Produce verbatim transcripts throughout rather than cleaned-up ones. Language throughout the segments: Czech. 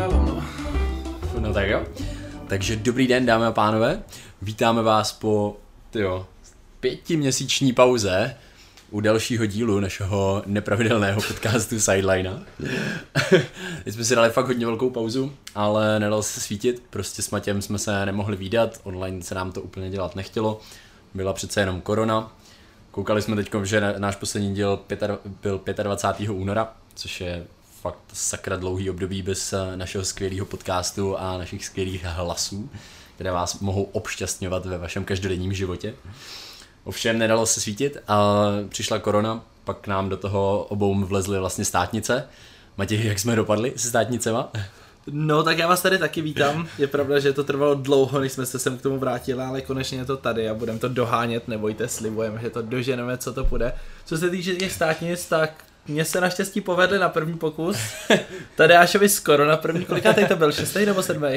nahrávám, no. No tak jo. Takže dobrý den, dámy a pánové. Vítáme vás po, tyjo, pětiměsíční pauze u dalšího dílu našeho nepravidelného podcastu Sidelina. Teď jsme si dali fakt hodně velkou pauzu, ale nedal se svítit. Prostě s Matějem jsme se nemohli vídat, online se nám to úplně dělat nechtělo. Byla přece jenom korona. Koukali jsme teď, že náš poslední díl byl dvacátého pátého února, což je fakt sakra dlouhý období bez našeho skvělého podcastu a našich skvělých hlasů, které vás mohou obšťastňovat ve vašem každodenním životě. Ovšem nedalo se svítit a přišla korona, pak nám do toho obou vlezly vlastně státnice. Matěj, jak jsme dopadli se státnicema? No tak já vás tady taky vítám, je pravda, že to trvalo dlouho, než jsme se sem k tomu vrátili, ale konečně je to tady a budeme to dohánět, nebojte, slibujeme, že to doženeme, co to půjde. Co se týče těch státnic, tak mně se naštěstí povedly na první pokus, Tadeášovi skoro na první, kolikátej to byl, šestý nebo sedmý?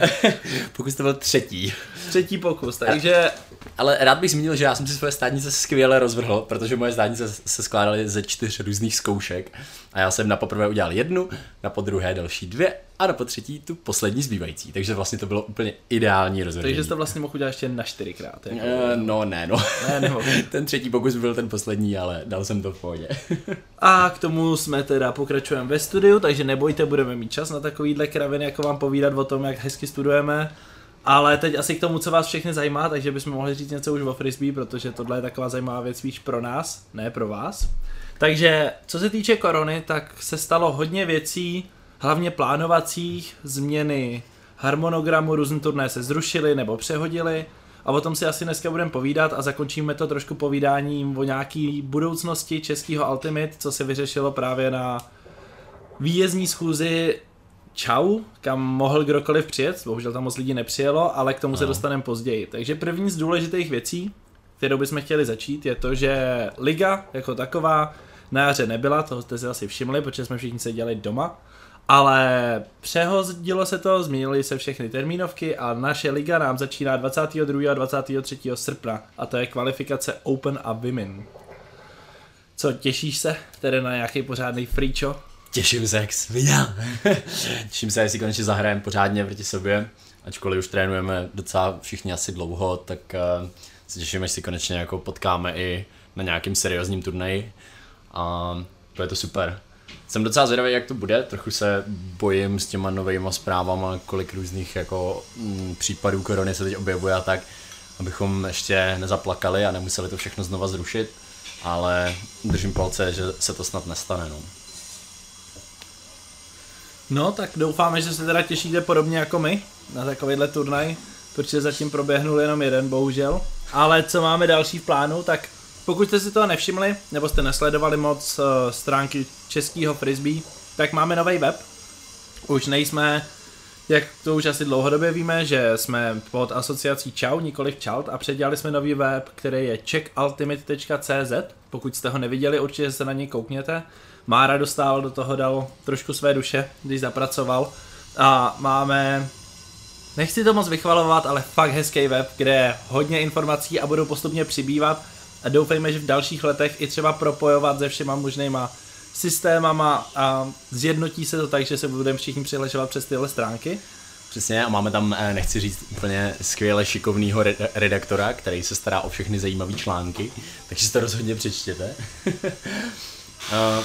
Pokus to byl třetí. Třetí pokus, takže... Ale rád bych zmínil, že já jsem si svoje státnice skvěle rozvrhl, protože moje státnice se skládaly ze čtyř různých zkoušek a já jsem na poprvé udělal jednu, na podruhé další dvě a na potřetí tu poslední zbývající, takže vlastně to bylo úplně ideální rozvrhení. Takže jsi to vlastně mohl udělat ještě na čtyřikrát. Jako... No ne, no. Ne, nebo... Ten třetí pokus byl ten poslední, ale dal jsem to v pohodě. A k tomu jsme teda pokračujeme ve studiu, takže nebojte, budeme mít čas na takovýhle kraviny, jako vám povídat o tom, jak hezky studujeme. Ale teď asi k tomu, co vás všechny zajímá, takže bychom mohli říct něco už o frisbee, protože tohle je taková zajímavá věc spíš pro nás, ne pro vás. Takže co se týče korony, tak se stalo hodně věcí, hlavně plánovacích, změny harmonogramu, různé turné se zrušily nebo přehodily a o tom si asi dneska budeme povídat a zakončíme to trošku povídáním o nějaký budoucnosti českého Ultimate, co se vyřešilo právě na výjezdní schůzi ČAU, kam mohl kdokoliv přijet, bohužel tam moc lidí nepřijelo, ale k tomu no. se dostaneme později. Takže první z důležitých věcí, kterou bychom chtěli začít, je to, že liga jako taková na jaře nebyla, toho jste si asi všimli, protože jsme všichni seděli doma, ale přehodilo se to, změnily se všechny termínovky a naše liga nám začíná dvacátého druhého a dvacátého třetího srpna a to je kvalifikace Open a Women. Co, těšíš se tedy na nějaký pořádný freecho? Těším se, jak jsi viděl. Těším se, jestli konečně zahrajeme pořádně proti sobě, ačkoliv už trénujeme docela všichni asi dlouho, tak uh, se těším, až si konečně jako potkáme i na nějakým seriózním turnaji a to je to super. Jsem docela zvědavý, jak to bude, trochu se bojím s těma novejma zprávama, kolik různých jako m, případů korony se teď objevuje a tak, abychom ještě nezaplakali a nemuseli to všechno znova zrušit, ale držím palce, že se to snad nestane. No. No, tak doufáme, že se teda těšíte podobně jako my na takovýhle turnaj, protože zatím proběhnul jenom jeden, bohužel. Ale co máme další v plánu, tak pokud jste si toho nevšimli, nebo jste nesledovali moc uh, stránky českého frisbee, tak máme nový web. Už nejsme, jak to už asi dlouhodobě víme, že jsme pod asociací ČAU, nikoliv ČALD, a předělali jsme nový web, který je czechultimate tečka cz. Pokud jste ho neviděli, určitě se na něj koukněte. Mára Dostal do toho dal trošku své duše, když zapracoval a máme, nechci to moc vychvalovat, ale fakt hezký web, kde je hodně informací a budou postupně přibývat a doufejme, že v dalších letech i třeba propojovat se všema možnýma systémama a zjednotí se to tak, že se budeme všichni přihlašovat přes tyhle stránky. Přesně a máme tam, nechci říct, úplně skvěle šikovného redaktora, který se stará o všechny zajímavé články, takže si to rozhodně přečtěte. Uh,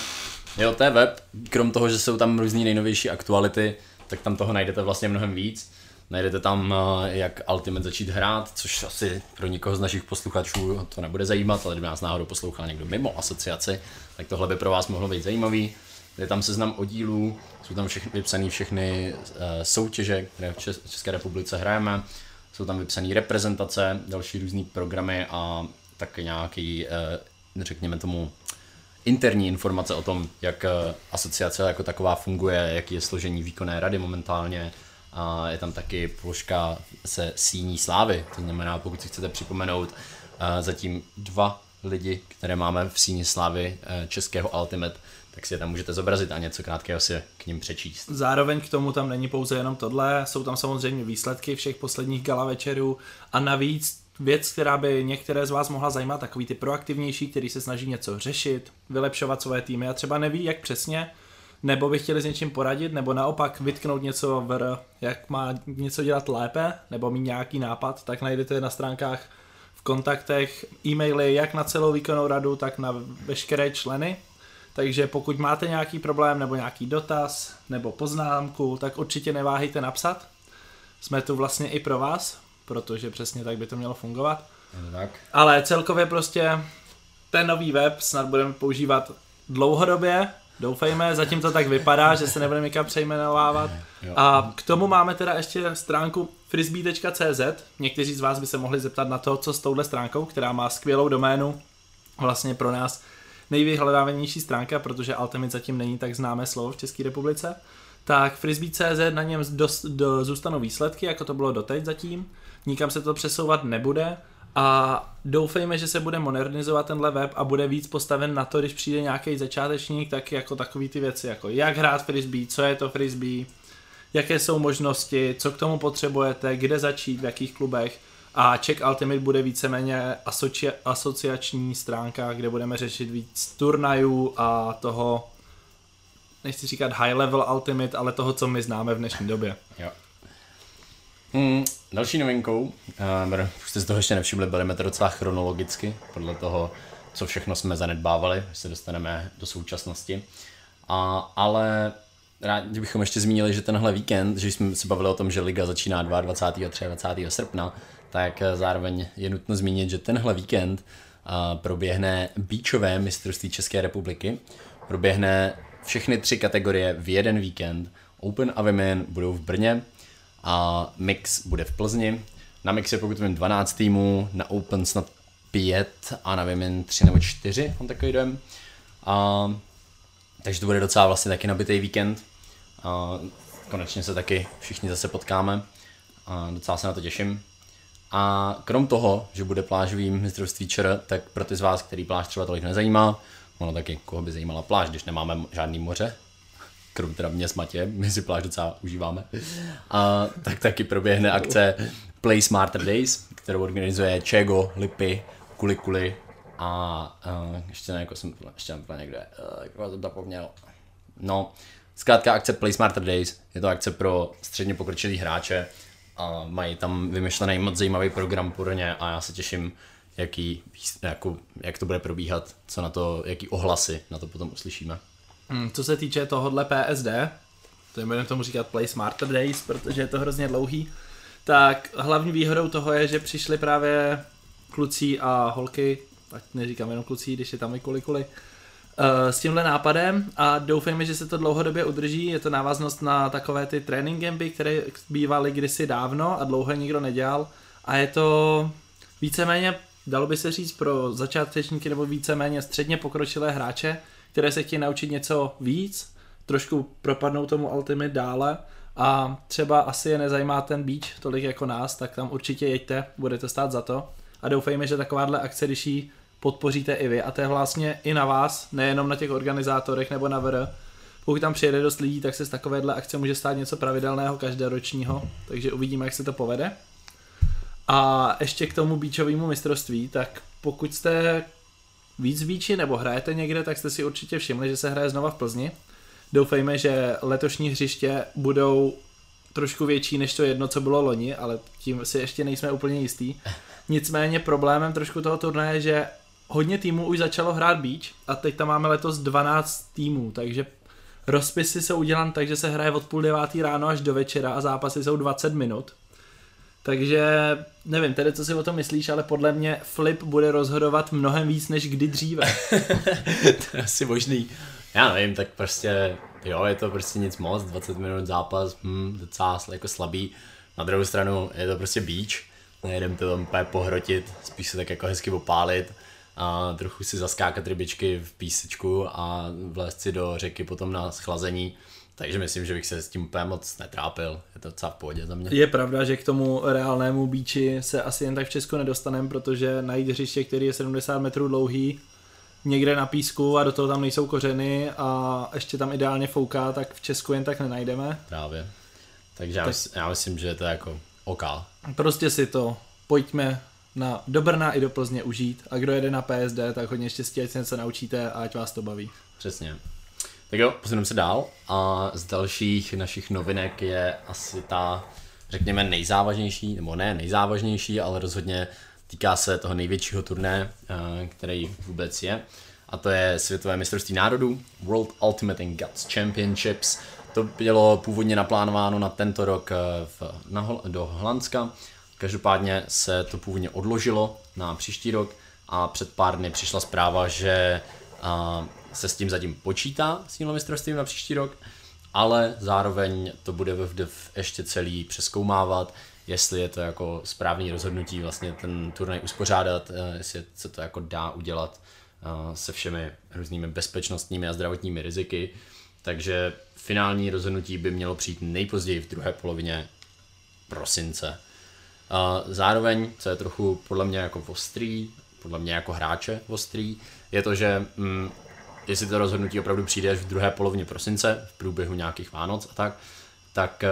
jo, to je web, krom toho, že jsou tam různý nejnovější aktuality, tak tam toho najdete vlastně mnohem víc. Najdete tam, uh, jak Ultimate začít hrát, což asi pro nikoho z našich posluchačů to nebude zajímat, ale kdyby nás náhodou poslouchal někdo mimo asociaci, tak tohle by pro vás mohlo být zajímavý. Je tam seznam oddílů, jsou tam všechny, vypsané všechny uh, soutěže, které v Čes- České republice hrajeme, jsou tam vypsané reprezentace, další různý programy a taky nějaký, uh, řekněme tomu, interní informace o tom, jak asociace jako taková funguje, jaký je složení výkonné rady momentálně a je tam taky položka se síní slávy, to znamená, pokud si chcete připomenout zatím dva lidi, které máme v síni slávy českého Ultimate, tak si je tam můžete zobrazit a něco krátkého si k nim přečíst. Zároveň k tomu tam není pouze jenom tohle, jsou tam samozřejmě výsledky všech posledních gala večerů a navíc věc, která by některé z vás mohla zajímat, takový ty proaktivnější, který se snaží něco řešit, vylepšovat svoje týmy a třeba neví, jak přesně, nebo by chtěli s něčím poradit, nebo naopak vytknout něco, ver, jak má něco dělat lépe, nebo mít nějaký nápad, tak najdete na stránkách v kontaktech e-maily jak na celou výkonnou radu, tak na veškeré členy. Takže pokud máte nějaký problém, nebo nějaký dotaz, nebo poznámku, tak určitě neváhejte napsat. Jsme tu vlastně i pro vás, protože přesně tak by to mělo fungovat. Tak. Ale celkově prostě ten nový web snad budeme používat dlouhodobě, doufejme, zatím to tak vypadá, že se nebudeme nikam přejmenovávat. A k tomu máme teda ještě stránku frisbee tečka cz, někteří z vás by se mohli zeptat na to, co s touhle stránkou, která má skvělou doménu, vlastně pro nás nejvyhledávanější stránka, protože Ultimate zatím není tak známé slovo v České republice. Tak frisbee tečka cz, na něm dost, do, zůstanou výsledky, jako to bylo doteď zatím, nikam se to přesouvat nebude. A doufejme, že se bude modernizovat tenhle web a bude víc postaven na to, když přijde nějaký začátečník, tak jako takový ty věci, jako jak hrát frisbee, co je to frisbee, jaké jsou možnosti, co k tomu potřebujete, kde začít, v jakých klubech. A Czech Ultimate bude víceméně asoci- asociační stránka, kde budeme řešit víc turnajů a toho, nechci říkat high level Ultimate, ale toho, co my známe v dnešní době. Jo. Hmm, další novinkou, um, už jste z toho ještě nevšimli, bereme to docela chronologicky, podle toho, co všechno jsme zanedbávali, až se dostaneme do současnosti. A, ale rádi bychom ještě zmínili, že tenhle víkend, že jsme se bavili o tom, že liga začíná dvacátého druhého a dvacátého třetího srpna, tak zároveň je nutno zmínit, že tenhle víkend uh, proběhne beachové mistrovství České republiky. Proběhne všechny tři kategorie v jeden víkend. Open a Women budou v Brně a Mix bude v Plzni. Na Mix je pokud vím dvanáct týmů, na Open snad pět a na Women tři nebo čtyři, mám takový dojem. A, takže to bude docela vlastně taky nabitý víkend. A, konečně se taky všichni zase potkáme. A docela se na to těším. A krom toho, že bude plážový mistrovství ČR, tak pro ty z vás, který pláž třeba tolik nezajímá, ono taky, koho by zajímala pláž, když nemáme žádný moře, krom teda mě s Matějem, my si pláž docela užíváme, a tak taky proběhne akce Play Smart Days, kterou organizuje Čego, Lipy, Kulikuly a uh, ještě ne, jako jsem ještě nebyl někde, uh, jako jsem zapomněl. No, zkrátka akce Play Smart Days, je to akce pro středně pokročilý hráče, a mají tam vymyšlený moc zajímavý program pro ně a já se těším, jaký, jako, jak to bude probíhat, co na to, jaký ohlasy na to potom uslyšíme. Hmm, co se týče tohohle P S D, to budeme tomu říkat Play Smarter Days, protože je to hrozně dlouhý, tak hlavní výhodou toho je, že přišli právě kluci a holky, ať neříkám jenom kluci, když je tam i Kulikuly, s tímhle nápadem a doufejme, že se to dlouhodobě udrží. Je to návaznost na takové ty training gamby, které bývaly kdysi dávno a dlouho nikdo nedělal a je to víceméně, dalo by se říct, pro začátečníky nebo víceméně středně pokročilé hráče, které se chtějí naučit něco víc, trošku propadnou tomu Ultimate dále a třeba asi je nezajímá ten beach tolik jako nás, tak tam určitě jeďte, bude to stát za to a doufejme, že takováhle akce, když jí podpoříte i vy a to je vlastně i na vás, nejenom na těch organizátorech nebo na V R. Pokud tam přijede dost lidí, tak se z takovéhle akce může stát něco pravidelného, každoročního, takže uvidíme, jak se to povede. A ještě k tomu beachovému mistrovství, tak pokud jste víc v beachi nebo hrajete někde, tak jste si určitě všimli, že se hraje znova v Plzni. Doufejme, že letošní hřiště budou trošku větší než to jedno, co bylo loni, ale tím si ještě nejsme úplně jistý. Nicméně problémem trošku toho turnaje je, že hodně týmů už začalo hrát beach a teď tam máme letos dvanáct týmů, takže rozpisy jsou udělané tak, že se hraje od půl devátý ráno až do večera a zápasy jsou dvacet minut. Takže nevím, tedy co si o tom myslíš, ale podle mě Flip bude rozhodovat mnohem víc než kdy dříve. To je asi možný. Já nevím, tak prostě jo, je to prostě nic moc, dvacet minut zápas, hm, docela jako slabý. Na druhou stranu je to prostě beach, nejedeme to tam úplně pohrotit, spíš se tak jako hezky opálit. A trochu si zaskákat rybičky v písečku a vlézt si do řeky potom na schlazení, takže myslím, že bych se s tím úplně moc netrápil, je to docela v pohodě za mě. Je pravda, že k tomu reálnému beachi se asi jen tak v Česku nedostaneme, protože najít hřiště, který je sedmdesát metrů dlouhý, někde na písku a do toho tam nejsou kořeny a ještě tam ideálně fouká, tak v Česku jen tak nenajdeme. Právě, takže tak... já myslím, že to je jako OK. Prostě si to, pojďme na, do Brna i do Plzně užít a kdo jede na P S D, tak hodně štěstí, ať se něco naučíte a ať vás to baví. Přesně. Tak jo, posuneme se dál a z dalších našich novinek je asi ta, řekněme, nejzávažnější, nebo ne nejzávažnější, ale rozhodně týká se toho největšího turné, který vůbec je, a to je světové mistrovství národů, World Ultimate Guts Championships. To bylo původně naplánováno na tento rok v, na Hol- do Holandska, každopádně se to původně odložilo na příští rok a před pár dny přišla zpráva, že a, se s tím zatím počítá, s tímhle mistrovstvím na příští rok, ale zároveň to bude V D F ještě celý přezkoumávat, jestli je to jako správný rozhodnutí vlastně ten turnaj uspořádat, jestli se to jako dá udělat se všemi různými bezpečnostními a zdravotními riziky. Takže finální rozhodnutí by mělo přijít nejpozději v druhé polovině prosince. Zároveň, co je trochu podle mě jako ostrý, podle mě jako hráče ostrý, je to, že hm, jestli to rozhodnutí opravdu přijde až v druhé polovině prosince, v průběhu nějakých Vánoc a tak, tak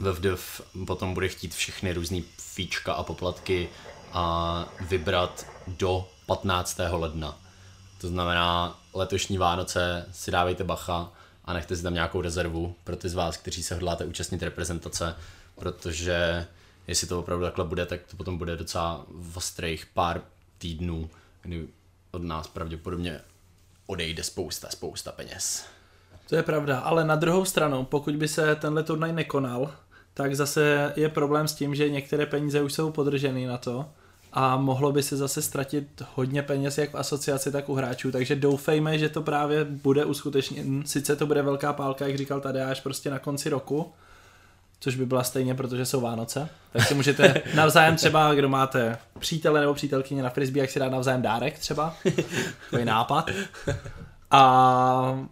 V D F potom bude chtít všechny různý fíčka a poplatky a vybrat do patnáctého ledna. To znamená, letošní Vánoce si dávejte bacha a nechte si tam nějakou rezervu pro ty z vás, kteří se hodláte účastnit reprezentace, protože jestli to opravdu takhle bude, tak to potom bude docela ostrých pár týdnů, kdy od nás pravděpodobně odejde spousta, spousta peněz. To je pravda, ale na druhou stranu, pokud by se tenhle turnaj nekonal, tak zase je problém s tím, že některé peníze už jsou podržené na to a mohlo by se zase ztratit hodně peněz jak v asociaci, tak u hráčů, takže doufejme, že to právě bude uskutečněn. Sice to bude velká pálka, jak říkal Tadeáš, prostě na konci roku, což by byla stejně, protože jsou Vánoce, tak si můžete navzájem třeba, kdo máte přítele nebo přítelkyně na frisbee, jak si dá navzájem dárek třeba, takový nápad. A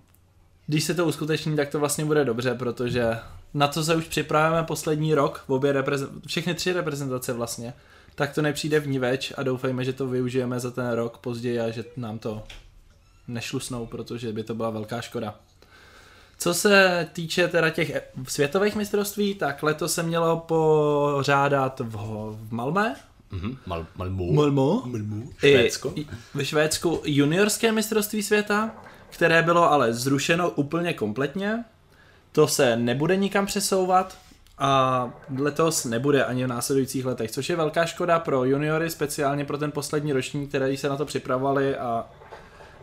když se to uskuteční, tak to vlastně bude dobře, protože na co se už připravujeme poslední rok, obě reprezent- všechny tři reprezentace vlastně, tak to nepřijde vniveč a doufejme, že to využijeme za ten rok později a že nám to nešlusnou, protože by to byla velká škoda. Co se týče teda těch světových mistrovství, tak letos se mělo pořádat v, v Malmö. Mm-hmm. Mal, Malmö. Malmö. Malmö. Švédsko. I, i, ve Švédsku juniorské mistrovství světa, které bylo ale zrušeno úplně kompletně. To se nebude nikam přesouvat a letos nebude ani v následujících letech, což je velká škoda pro juniory, speciálně pro ten poslední ročník, který se na to připravovali, a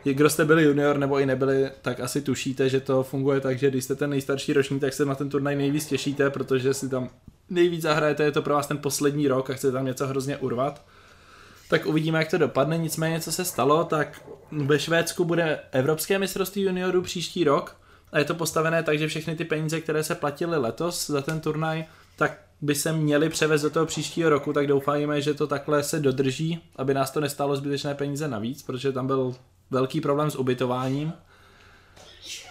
kdo jste byli junior nebo i nebyli, tak asi tušíte, že to funguje tak, že když jste ten nejstarší ročník, tak se na ten turnaj nejvíc těšíte, protože si tam nejvíc zahrajete, je to pro vás ten poslední rok a chcete tam něco hrozně urvat. Tak uvidíme, jak to dopadne, nicméně co se stalo, tak ve Švédsku bude evropské mistrovství juniorů příští rok a je to postavené tak, že všechny ty peníze, které se platily letos za ten turnaj, tak by se měly převést do toho příštího roku, tak doufáme, že to takhle se dodrží, aby nás to nestálo zbytečné peníze navíc, protože tam byl velký problém s ubytováním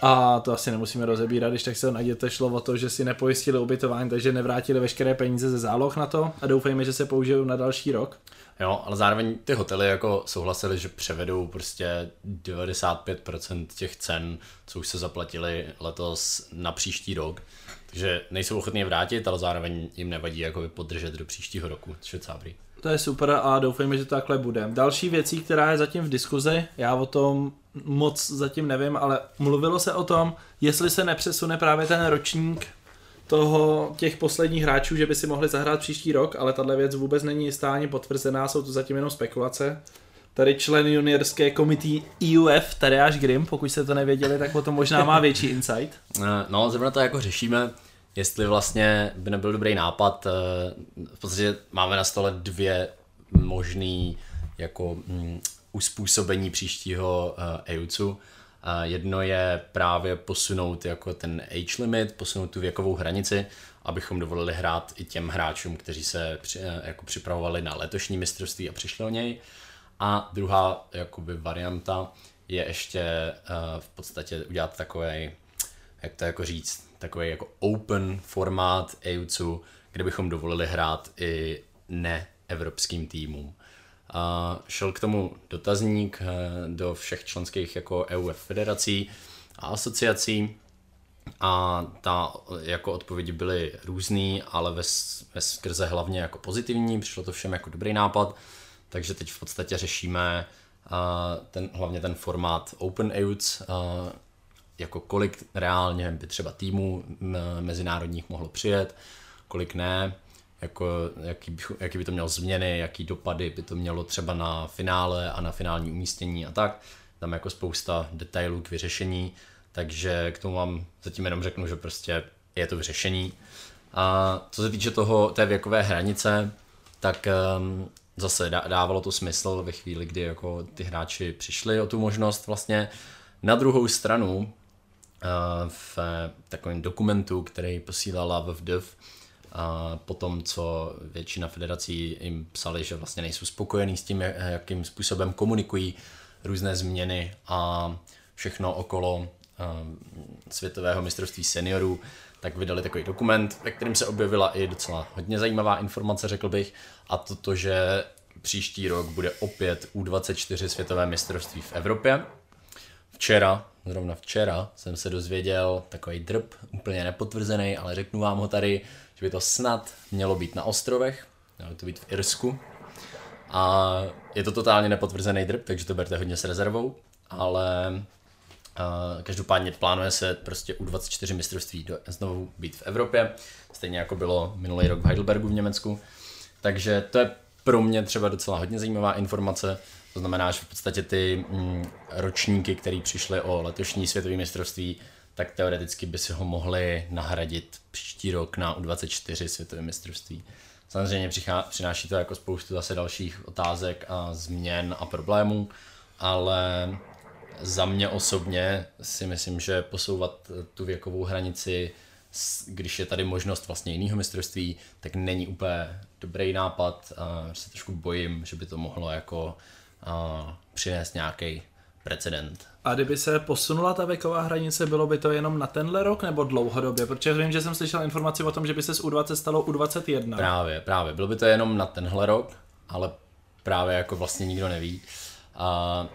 a to asi nemusíme rozebírat, když tak se najděte, šlo o to, že si nepojistili ubytování, takže nevrátili veškeré peníze ze záloh na to a doufejme, že se použijou na další rok. Jo, ale zároveň ty hotely jako souhlasili, že převedou prostě devadesát pět procent těch cen, co už se zaplatili letos, na příští rok, takže nejsou ochotní vrátit, ale zároveň jim nevadí jakoby podržet do příštího roku, což je dobrý. To je super a doufejme, že to takhle bude. Další věcí, která je zatím v diskuzi, já o tom moc zatím nevím, ale mluvilo se o tom, jestli se nepřesune právě ten ročník toho těch posledních hráčů, že by si mohli zahrát příští rok, ale tahle věc vůbec není jistá ani potvrzená, jsou to zatím jenom spekulace. Tady člen juniorské komity E U F, Tadeáš Grimm, pokud jste to nevěděli, tak o tom možná má větší insight. No, zrovna to jako řešíme, jestli vlastně by nebyl dobrý nápad, v podstatě máme na stole dvě možný jako uspůsobení příštího E U C U. Jedno je právě posunout jako ten age limit, posunout tu věkovou hranici, abychom dovolili hrát i těm hráčům, kteří se jako připravovali na letošní mistrovství a přišli o něj. A druhá jakoby varianta je ještě v podstatě udělat takový, jak to jako říct, takový jako open formát E U C U, kde bychom dovolili hrát i neevropským týmům. A šel k tomu dotazník do všech členských jako E U F federací a asociací a ta jako odpovědi byly různý, ale ve, ve skrze hlavně jako pozitivní, přišlo to všem jako dobrý nápad, takže teď v podstatě řešíme ten, hlavně ten formát Open E U C jako kolik reálně by třeba týmů mezinárodních mohlo přijet, kolik ne, jako jaký by, jaký by to mělo změny, jaký dopady by to mělo třeba na finále a na finální umístění a tak. Tam jako spousta detailů k vyřešení, takže k tomu vám zatím jenom řeknu, že prostě je to vyřešení. A co se týče toho, té věkové hranice, tak um, zase dávalo to smysl ve chvíli, kdy jako ty hráči přišli o tu možnost vlastně. Na druhou stranu v takovém dokumentu, který posílala V D F po tom, co většina federací jim psali, že vlastně nejsou spokojení s tím, jakým způsobem komunikují různé změny a všechno okolo světového mistrovství seniorů, tak vydali takový dokument, ve kterém se objevila i docela hodně zajímavá informace, řekl bych, a to, že příští rok bude opět U dvacet čtyři světové mistrovství v Evropě. Včera, zrovna včera, jsem se dozvěděl takový drb, úplně nepotvrzený, ale řeknu vám ho tady, že by to snad mělo být na ostrovech, mělo to být v Irsku. A je to totálně nepotvrzený drb, takže to berte hodně s rezervou, ale uh, každopádně plánuje se prostě U dvacet čtyři mistrovství do, znovu být v Evropě, stejně jako bylo minulý rok v Heidelbergu v Německu. Takže to je pro mě třeba docela hodně zajímavá informace. To znamená, že v podstatě ty ročníky, které přišly o letošní světové mistrovství, tak teoreticky by si ho mohli nahradit příští rok na U dvacet čtyři světové mistrovství. Samozřejmě přináší to jako spoustu zase dalších otázek a změn a problémů, ale za mě osobně si myslím, že posouvat tu věkovou hranici, když je tady možnost vlastně jiného mistrovství, tak není úplně dobrý nápad a se trošku bojím, že by to mohlo jako a přinést nějaký precedent. A kdyby se posunula ta věková hranice, bylo by to jenom na tenhle rok nebo dlouhodobě? Protože vím, že jsem slyšel informaci o tom, že by se z U dvacet stalo U dvacet jedna. Právě, právě. Bylo by to jenom na tenhle rok, ale právě jako vlastně nikdo neví. A,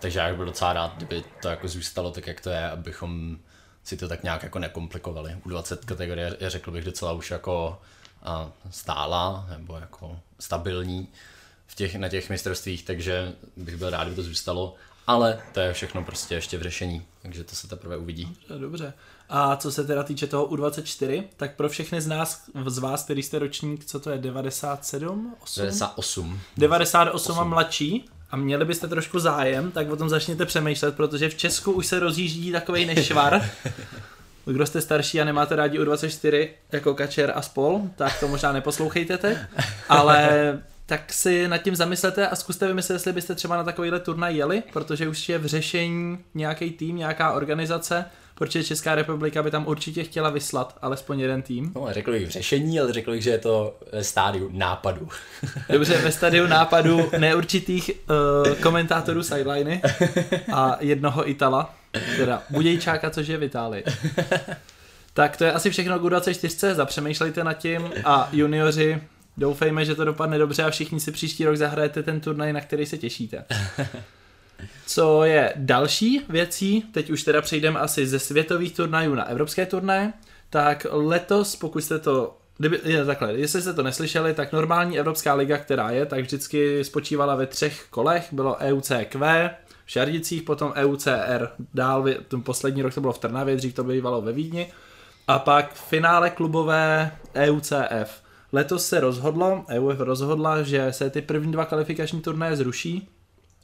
takže já bych byl docela rád, kdyby to jako zůstalo tak, jak to je, abychom si to tak nějak jako nekomplikovali. U dvacet kategorie, řekl bych, docela už jako a, stála nebo jako stabilní. V těch, na těch mistrovstvích, takže bych byl rád, kdyby to zůstalo, ale to je všechno prostě ještě v řešení, takže to se teprve uvidí. Dobře. A co se teda týče toho U dvacet čtyři, tak pro všechny z nás, z vás, který jste ročník, co to je, devadesát sedm, osm? devadesát osm. devadesát osm a mladší a měli byste trošku zájem, tak o tom začněte přemýšlet, protože v Česku už se rozjíždí takovej nešvar. Kdo jste starší a nemáte rádi U dvacet čtyři jako Kačer a spol, tak to možná neposlouchejte teď, ale tak si nad tím zamyslete a zkuste vymyslet, jestli byste třeba na takovýhle turnaj jeli, protože už je v řešení nějaký tým, nějaká organizace, protože Česká republika by tam určitě chtěla vyslat alespoň jeden tým. No, řekl bych v řešení, ale řekl bych, že je to ve stádiu nápadu. Dobře, ve stádiu nápadu neurčitých uh, komentátorů sideliny a jednoho Itala, teda Budějčáka, což je Vitáli. Tak to je asi všechno k U dvacet čtyři, zapřemýšlejte nad tím a junioři, doufejme, že to dopadne dobře a všichni si příští rok zahrajete ten turnaj, na který se těšíte. Co je další věcí, teď už teda přejdeme asi ze světových turnajů na evropské turnaje, tak letos, pokud jste to, kdyby, je, takhle, jestli jste to neslyšeli, tak normální Evropská liga, která je, tak vždycky spočívala ve třech kolech, bylo E U C Q v Šardicích, potom E U C R, dál, ten poslední rok to bylo v Trnavě, dřív to bývalo ve Vídni, a pak finále klubové E U C F. Letos se rozhodlo, E U F rozhodla, že se ty první dva kvalifikační turnaje zruší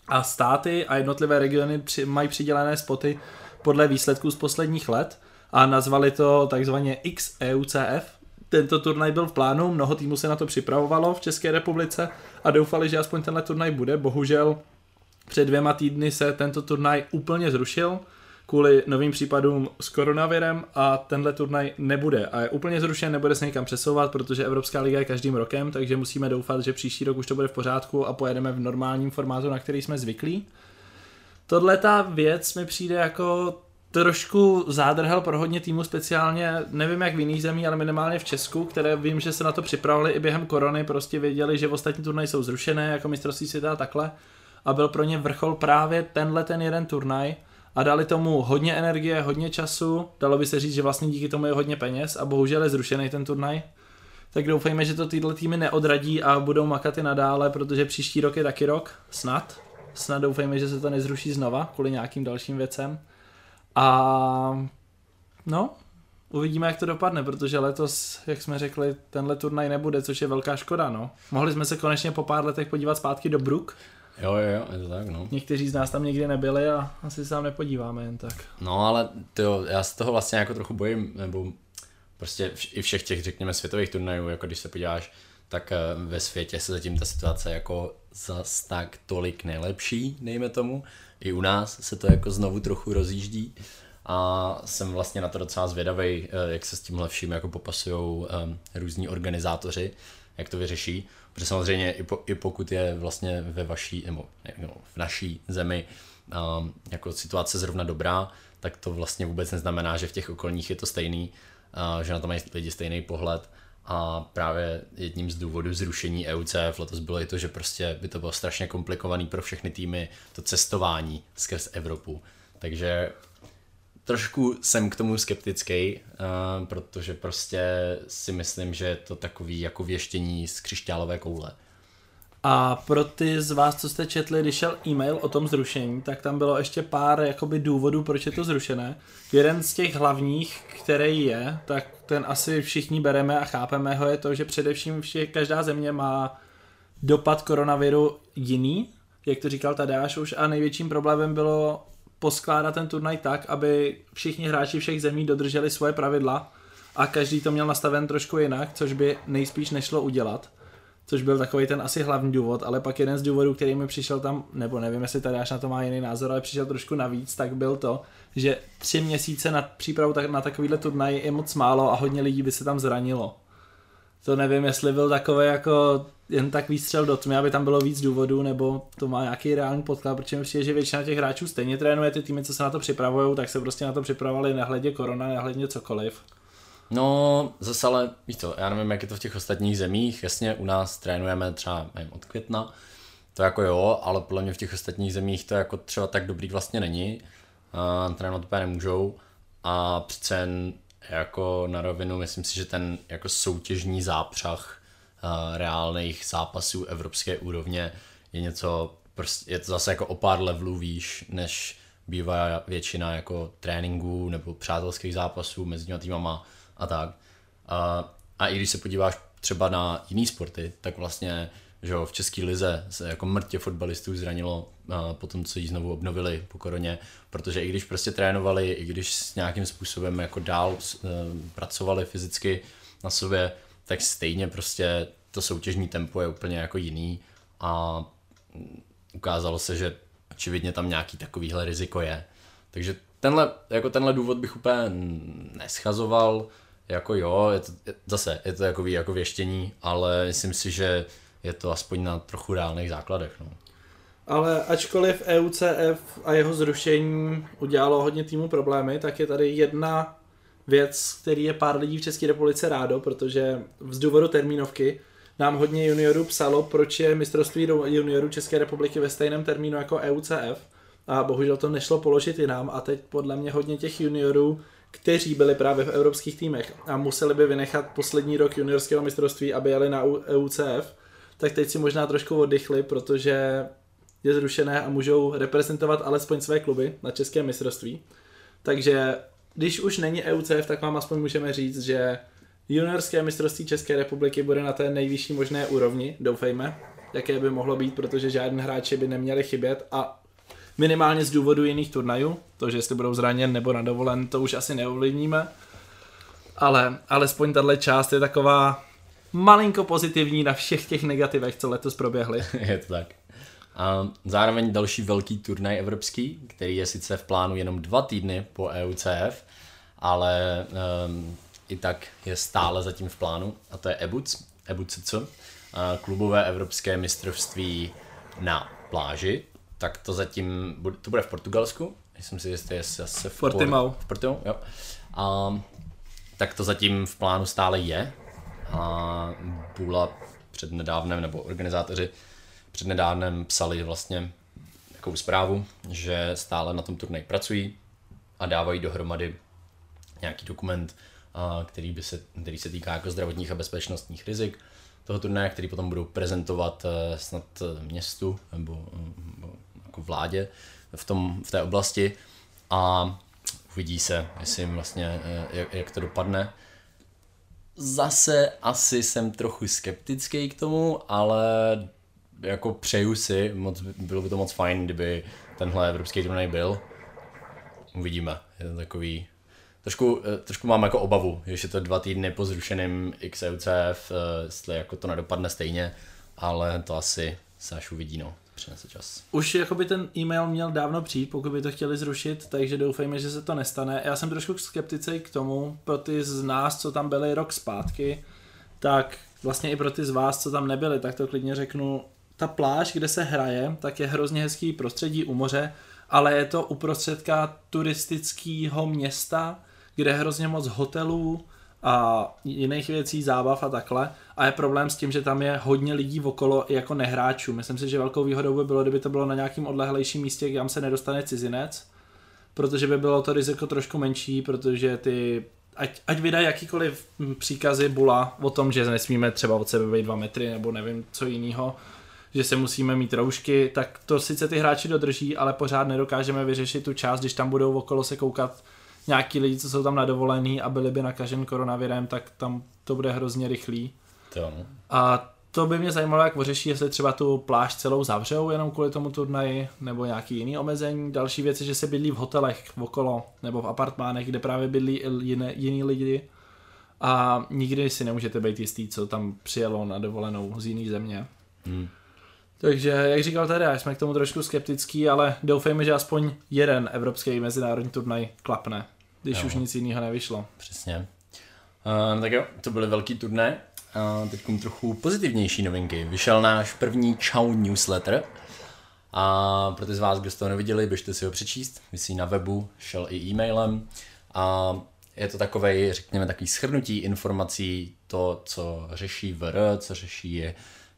a státy a jednotlivé regiony při, mají přidělené spoty podle výsledků z posledních let a nazvali to takzvaně X E U C F. Tento turnaj byl v plánu, mnoho týmů se na to připravovalo v České republice a doufali, že aspoň tenhle turnaj bude. Bohužel před dvěma týdny se tento turnaj úplně zrušil kvůli novým případům s koronavirem a tenhle turnaj nebude a je úplně zrušen, nebude se někam přesouvat, protože Evropská liga je každým rokem, takže musíme doufat, že příští rok už to bude v pořádku a pojedeme v normálním formátu, na který jsme zvyklí. Tohle ta věc mi přijde jako trošku zádrhel pro hodně týmů, speciálně, nevím jak v jiných zemích, ale minimálně v Česku, které vím, že se na to připravili i během korony, prostě věděli, že ostatní turnaje jsou zrušené, jako mistrovství světa a takhle, a byl pro ně vrchol právě tenhle ten jeden turnaj. A dali tomu hodně energie, hodně času, dalo by se říct, že vlastně díky tomu je hodně peněz a bohužel je zrušený ten turnaj. Tak doufejme, že to tyhle týmy neodradí a budou makat i nadále, protože příští rok je taky rok, snad. Snad doufejme, že se to nezruší znova kvůli nějakým dalším věcem. A no, uvidíme, jak to dopadne, protože letos, jak jsme řekli, tenhle turnaj nebude, což je velká škoda, no. Mohli jsme se konečně po pár letech podívat zpátky do Bruk. Jo, jo, jo, je to tak, no. Někteří z nás tam nikdy nebyli a asi se tam nepodíváme jen tak. No, ale tyjo, já se toho vlastně jako trochu bojím, nebo prostě vš- i všech těch, řekněme, světových turnajů, jako když se podíváš, tak ve světě se zatím ta situace jako zas tak tolik nejlepší, dejme tomu. I u nás se to jako znovu trochu rozjíždí. A jsem vlastně na to docela zvědavej, jak se s tímhle vším jako popasujou různí organizátoři, jak to vyřeší. Protože samozřejmě i, po, i pokud je vlastně ve vaší, nebo no, v naší zemi jako situace zrovna dobrá, tak to vlastně vůbec neznamená, že v těch okolních je to stejný, že na to mají lidi stejný pohled. A právě jedním z důvodů zrušení E U C F letos bylo i to, že prostě by to bylo strašně komplikovaný pro všechny týmy, to cestování skrz Evropu. Takže trošku jsem k tomu skeptický, protože prostě si myslím, že je to takový jako věštění z křišťálové koule. A pro ty z vás, co jste četli, když šel e-mail o tom zrušení, tak tam bylo ještě pár jakoby důvodů, proč je to zrušené. Jeden z těch hlavních, který je, tak ten asi všichni bereme a chápeme ho, je to, že především vše, každá země má dopad koronaviru jiný, jak to říkal Tadeáš už, a největším problémem bylo poskládat ten turnaj tak, aby všichni hráči všech zemí dodrželi svoje pravidla a každý to měl nastaven trošku jinak, což by nejspíš nešlo udělat. Což byl takový ten asi hlavní důvod, ale pak jeden z důvodů, který mi přišel tam, nebo nevím, jestli Tadeáš na to má jiný názor, ale přišel trošku navíc, tak byl to, že tři měsíce na přípravu na takovýhle turnaj je moc málo a hodně lidí by se tam zranilo. To nevím, jestli byl takový jako jen tak výstřel do tmy, aby tam bylo víc důvodů, nebo to má nějaký reálný podklad, protože mi přijde, že většina těch hráčů stejně trénuje, ty týmy, co se na to připravujou, tak se prostě na to připravovali nehledě korona, nehledě cokoliv. No, zase ale, víš co, já nevím, jak je to v těch ostatních zemích, jasně, u nás trénujeme třeba, nevím, od května, to jako jo, ale podle mě v těch ostatních zemích to jako třeba tak dobrý vlastně není, uh, trénovat úplně nemůžou a přece jako na rovinu, myslím si, že ten jako soutěžní zápřah uh, reálných zápasů evropské úrovně je něco, prostě, je to zase jako o pár levelů výš, než bývá většina jako tréninků nebo přátelských zápasů mezi těma týmama a tak. A, a i když se podíváš třeba na jiný sporty, tak vlastně, že jo, v české lize se jako mrtě fotbalistů zranilo po tom, co ji znovu obnovili po koroně, protože i když prostě trénovali, i když s nějakým způsobem jako dál e, pracovali fyzicky na sobě, tak stejně prostě to soutěžní tempo je úplně jako jiný a ukázalo se, že očividně tam nějaký takovýhle riziko je. Takže tenhle, jako tenhle důvod bych úplně neschazoval. Jako jo, je to, je, zase je to jako, jako věštění, ale myslím si, že je to aspoň na trochu reálných základech. No. Ale ačkoliv E U C F a jeho zrušení udělalo hodně týmu problémy, tak je tady jedna věc, který je pár lidí v České republice rádo, protože z důvodu termínovky nám hodně juniorů psalo, proč je mistrovství juniorů České republiky ve stejném termínu jako E U C F a bohužel to nešlo položit jinam a teď podle mě hodně těch juniorů, kteří byli právě v evropských týmech a museli by vynechat poslední rok juniorského mistrovství, aby jeli na E U C F, tak teď si možná trošku oddychli, protože je zrušené a můžou reprezentovat alespoň své kluby na českém mistrovství. Takže když už není E U C F, tak vám aspoň můžeme říct, že juniorské mistrovství České republiky bude na té nejvyšší možné úrovni, doufejme, jaké by mohlo být, protože žádný hráči by neměli chybět a minimálně z důvodu jiných turnajů, to, že jestli budou zraněn nebo nadovolen, to už asi neovlivníme, ale alespoň tahle část je taková malinko pozitivní na všech těch negativech, co letos proběhly. Je to tak. A zároveň další velký turnaj evropský, který je sice v plánu jenom dva týdny po E U C F, ale um, i tak je stále zatím v plánu, a to je E B U C, E B U C C, klubové evropské mistrovství na pláži, tak to zatím, bude, to bude v Portugalsku, myslím si, jestli je zase v Portimao, v Portimao, jo. A, tak to zatím v plánu stále je a Bula přednedávnem, nebo organizátoři přednedávnem psali vlastně takovou zprávu, že stále na tom turnaji pracují a dávají dohromady nějaký dokument, který, by se, který se týká jako zdravotních a bezpečnostních rizik toho turnaje, který potom budou prezentovat snad městu nebo, nebo jako vládě v, tom, v té oblasti. A uvidí se, jestli vlastně, jak, jak to dopadne. Zase asi jsem trochu skeptický k tomu, ale jako přeju si, moc, bylo by to moc fajn, kdyby tenhle evropský turnaj byl. Uvidíme, je to takový, trošku, trošku mám jako obavu, že je to dva týdny po zrušeném E U C F, jestli jako to nedopadne stejně, ale to asi se až uvidí, no. Přinese čas. Už jakoby ten e-mail měl dávno přijít, pokud by to chtěli zrušit, takže doufejme, že se to nestane. Já jsem trošku skeptický k tomu, pro ty z nás, co tam byli rok zpátky, tak vlastně i pro ty z vás, co tam nebyli, tak to klidně řeknu, ta pláž, kde se hraje, tak je hrozně hezký prostředí u moře, ale je to uprostředka turistického města, kde je hrozně moc hotelů a jiných věcí, zábav a takhle. A je problém s tím, že tam je hodně lidí okolo i jako nehráčů. Myslím si, že velkou výhodou by bylo, kdyby to bylo na nějakým odlehlejším místě, kam se nedostane cizinec, protože by bylo to riziko trošku menší, protože ty, ať, ať vydají jakýkoliv příkazy bula o tom, že nesmíme třeba od sebe být dva metry nebo nevím co jiného, že se musíme mít roušky, tak to sice ty hráči dodrží, ale pořád nedokážeme vyřešit tu část, když tam budou okolo se koukat nějaký lidi, co jsou tam na dovolený a byli by nakažen koronavirem, tak tam to bude hrozně rychlý. To. A to by mě zajímalo, jak ořeší, jestli třeba tu pláž celou zavřou jenom kvůli tomu turnaji, nebo nějaký jiný omezení. Další věc je, že se bydlí v hotelech okolo, nebo v apartmánech, kde právě bydlí jiné, jiný lidi. A nikdy si nemůžete být jistý, co tam přijelo na dovolenou z jiný země. Hmm. Takže, jak říkal Tadeáš, jsme k tomu trošku skeptický, ale doufejme, že aspoň jeden evropský mezinárodní turnaj klapne, když jo. Už nic jiného nevyšlo. Přesně. Uh, tak jo, to byly velký turnaje. Uh, teď trochu pozitivnější novinky. Vyšel náš první ČAU newsletter. A pro ty z vás, kdo jste ho neviděli, běžte si ho přečíst. Vysí na webu, šel i e-mailem. A je to takovej, řekněme, takový shrnutí informací, to, co řeší V R, co řeší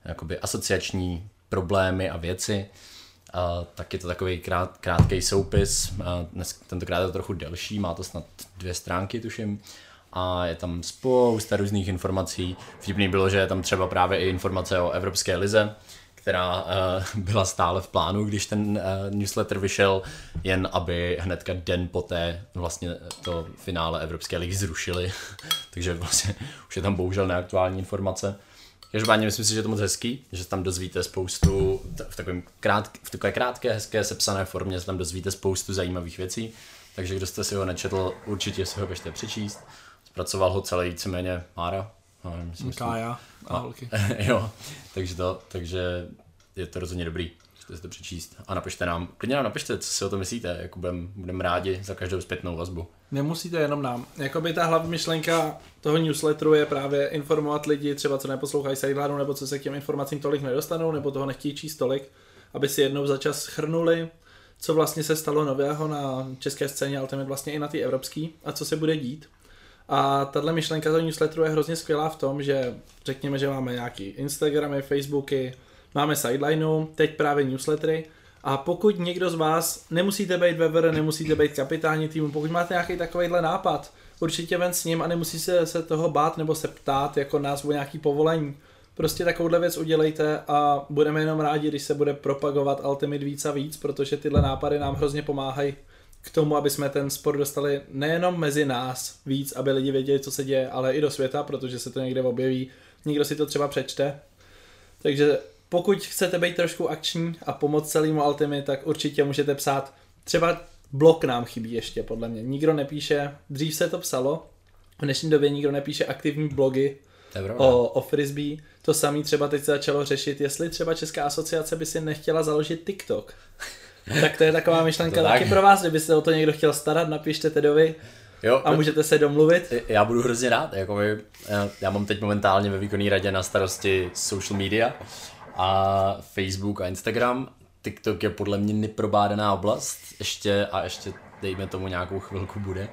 jakoby asociační problémy a věci. A tak je to takový krát, krátkej soupis. A dnes, tentokrát je to trochu delší, má to snad dvě stránky, tuším. A je tam spousta různých informací. Vtipný bylo, že je tam třeba právě i informace o Evropské lize, která uh, byla stále v plánu, když ten uh, newsletter vyšel, jen aby hnedka den poté vlastně to finále Evropské ligy zrušili. Takže vlastně už je tam bohužel neaktuální informace. Každopádně myslím si, že je to moc hezký, že se tam dozvíte spoustu, v, takovém krátk, v takové krátké, hezké, sepsané formě se tam dozvíte spoustu zajímavých věcí, takže kdo jste si ho nečetl, určitě si ho běžte přečíst. Zpracoval ho celý víceméně Mára. Nevím, Kája a holky. Jo, takže, to, takže je to rozhodně dobrý, chcete si to přečíst. A napište nám, klidně nám napište, co si o to myslíte, jako budeme budem rádi za každou zpětnou vazbu. Nemusíte jenom nám. Jakoby ta hlavní myšlenka toho newsletteru je právě informovat lidi, třeba co neposlouchají sidelineu, nebo co se k těm informacím tolik nedostanou, nebo toho nechtějí číst tolik, aby si jednou za čas shrnuli, co vlastně se stalo nového na české scéně, ale tam vlastně i na té evropské a co se bude dít. A tahle myšlenka toho newsletteru je hrozně skvělá v tom, že řekněme, že máme nějaký Instagramy, Facebooky, máme sidelineu, teď právě newslettery. A pokud někdo z vás, nemusíte být weber, nemusíte být kapitáni týmu, pokud máte nějaký takovýhle nápad, určitě ven s ním a nemusíte se toho bát nebo se ptát jako nás o nějaký povolení. Prostě takovouhle věc udělejte a budeme jenom rádi, když se bude propagovat Ultimate víc a víc, protože tyhle nápady nám hrozně pomáhají k tomu, aby jsme ten sport dostali nejenom mezi nás víc, aby lidi věděli, co se děje, ale i do světa, protože se to někde objeví, někdo si to třeba přečte. Takže pokud chcete být trošku akční a pomoct celému Ultimate, tak určitě můžete psát. Třeba blog nám chybí ještě, podle mě. Nikdo nepíše, dřív se to psalo, v dnešní době nikdo nepíše aktivní blogy o, o frisbee. To samé třeba teď se začalo řešit, jestli třeba Česká asociace by si nechtěla založit TikTok. Tak to je taková myšlenka tak. Taky pro vás, kdybyste o to někdo chtěl starat, napište Tedovi jo, a můžete se domluvit. Já budu hrozně rád, jakoby, já mám teď momentálně ve výkonné radě na starosti social media a Facebook a Instagram. TikTok je podle mě neprobádaná oblast, ještě a ještě dejme tomu nějakou chvilku bude.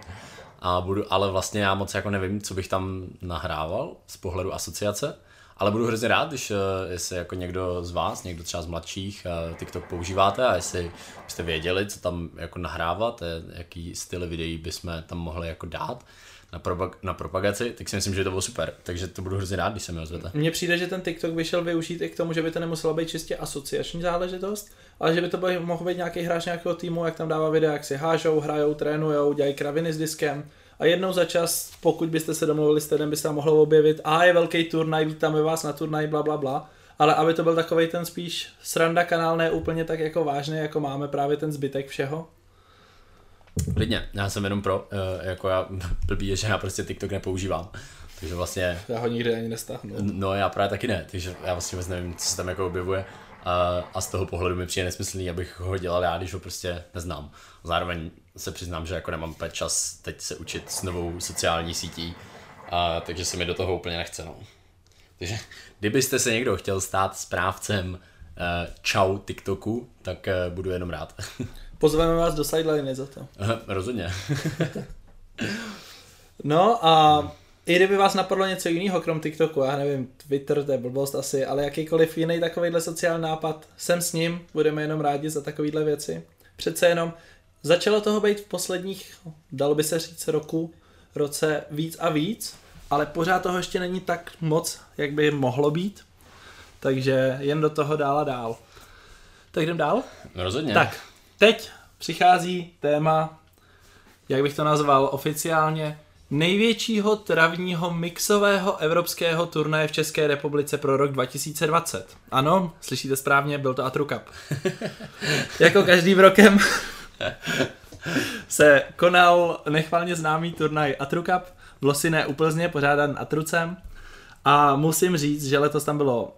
A budu, ale vlastně já moc jako nevím, co bych tam nahrával z pohledu asociace. ale budu hrozně rád, když jestli jako někdo z vás, někdo třeba z mladších TikTok používáte a jestli byste věděli, co tam jako nahrávat, jaký styly videí bychom tam mohli jako dát na, propag- na propagaci, tak si myslím, že to bylo super. Takže to budu hrozně rád, když se mi ozvete. Mně přijde, že ten TikTok by šel využít i k tomu, že by to nemusela být čistě asociační záležitost, ale že by to byl, mohl být nějaký hráč nějakého týmu, jak tam dává videa, jak si hážou, hrajou, trénujou, dělají kraviny s diskem. A jednou za čas, pokud byste se domluvili s týmem, byste tam mohlo objevit, a je velký turnaj, vítáme vás na turnaj, bla, bla, bla. Ale aby to byl takovej ten spíš sranda kanál, ne úplně tak jako vážný, jako máme právě ten zbytek všeho. Lidně, já jsem jenom pro, jako já, blbý je, že já prostě TikTok nepoužívám, takže vlastně... Já ho nikdy ani nestáhnu. No já právě taky ne, takže já vlastně vůbec nevím, co se tam jako objevuje. A, a z toho pohledu mi přijde nesmyslný, abych ho dělal já, když ho prostě neznám. Zároveň se přiznám, že jako nemám čas teď se učit s novou sociální sítí, a, takže se mi do toho úplně nechce. No. Takže kdybyste se někdo chtěl stát správcem uh, čau TikToku, tak uh, budu jenom rád. Pozveme vás do Sideliny za to. Aha, rozhodně. No a... I kdyby vás napadlo něco jiného krom TikToku, já nevím, Twitter, to je blbost asi, ale jakýkoliv jiný takovýhle sociální nápad, jsem s ním, budeme jenom rádi za takovýhle věci. Přece jenom začalo toho být v posledních, dalo by se říct, roku, roce víc a víc, ale pořád toho ještě není tak moc, jak by mohlo být, takže jen do toho dál a dál. Tak jdem dál? Rozhodně. Tak, teď přichází téma, jak bych to nazval oficiálně, největšího travního mixového evropského turnaje v České republice pro rok dva tisíce dvacet. Ano, slyšíte správně, byl to Atrů Cup. Jako každým rokem se konal nechvalně známý turnaj Atrů Cup v Losiné u Plzně, pořádan Atrucem. A musím říct, že letos tam bylo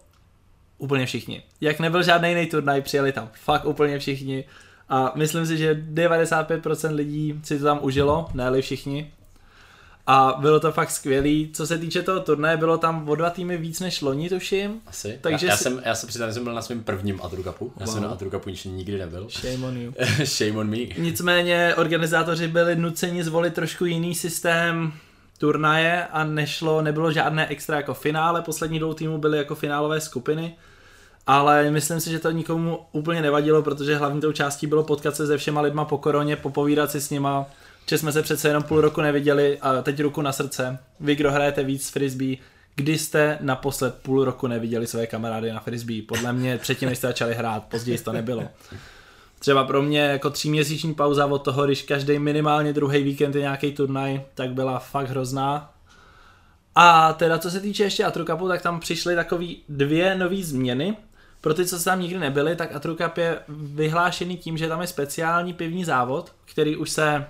úplně všichni. Jak nebyl žádný jiný turnaj, přijeli tam fakt úplně všichni. A myslím si, že devadesát pět procent lidí si to tam užilo, ne-li všichni. A bylo to fakt skvělý. Co se týče toho turnaje, bylo tam o dva týmy víc než loni, tuším. Asi. Takže já, já, si... jsem, já jsem přiznám, že jsem byl na svém prvním Atrů Cupu. Wow. Já jsem na Atrů Cupu nikdy nebyl. Shame on you. Shame on me. Nicméně organizátoři byli nuceni zvolit trošku jiný systém turnaje a nešlo, nebylo žádné extra jako finále. Poslední dvou týmů byly jako finálové skupiny. Ale myslím si, že to nikomu úplně nevadilo, protože hlavní tou částí bylo potkat se se všema lidma po koroně, popovídat si s nima. Že jsme se přece jenom půl roku neviděli a teď ruku na srdce. Vy, kdo hrajete víc frisbee, kdy jste naposled půl roku neviděli své kamarády na frisbee? Podle mě předtím, než jste začali hrát, později to nebylo. Třeba pro mě jako tříměsíční pauza od toho, když každý minimálně druhý víkend je nějaký turnaj, tak byla fakt hrozná. A teda co se týče ještě Atrů Cupu, tak tam přišly takový dvě nový změny. Pro ty, co se tam nikdy nebyli, tak Atrů Cup je vyhlášený tím, že tam je speciální pivní závod, který už se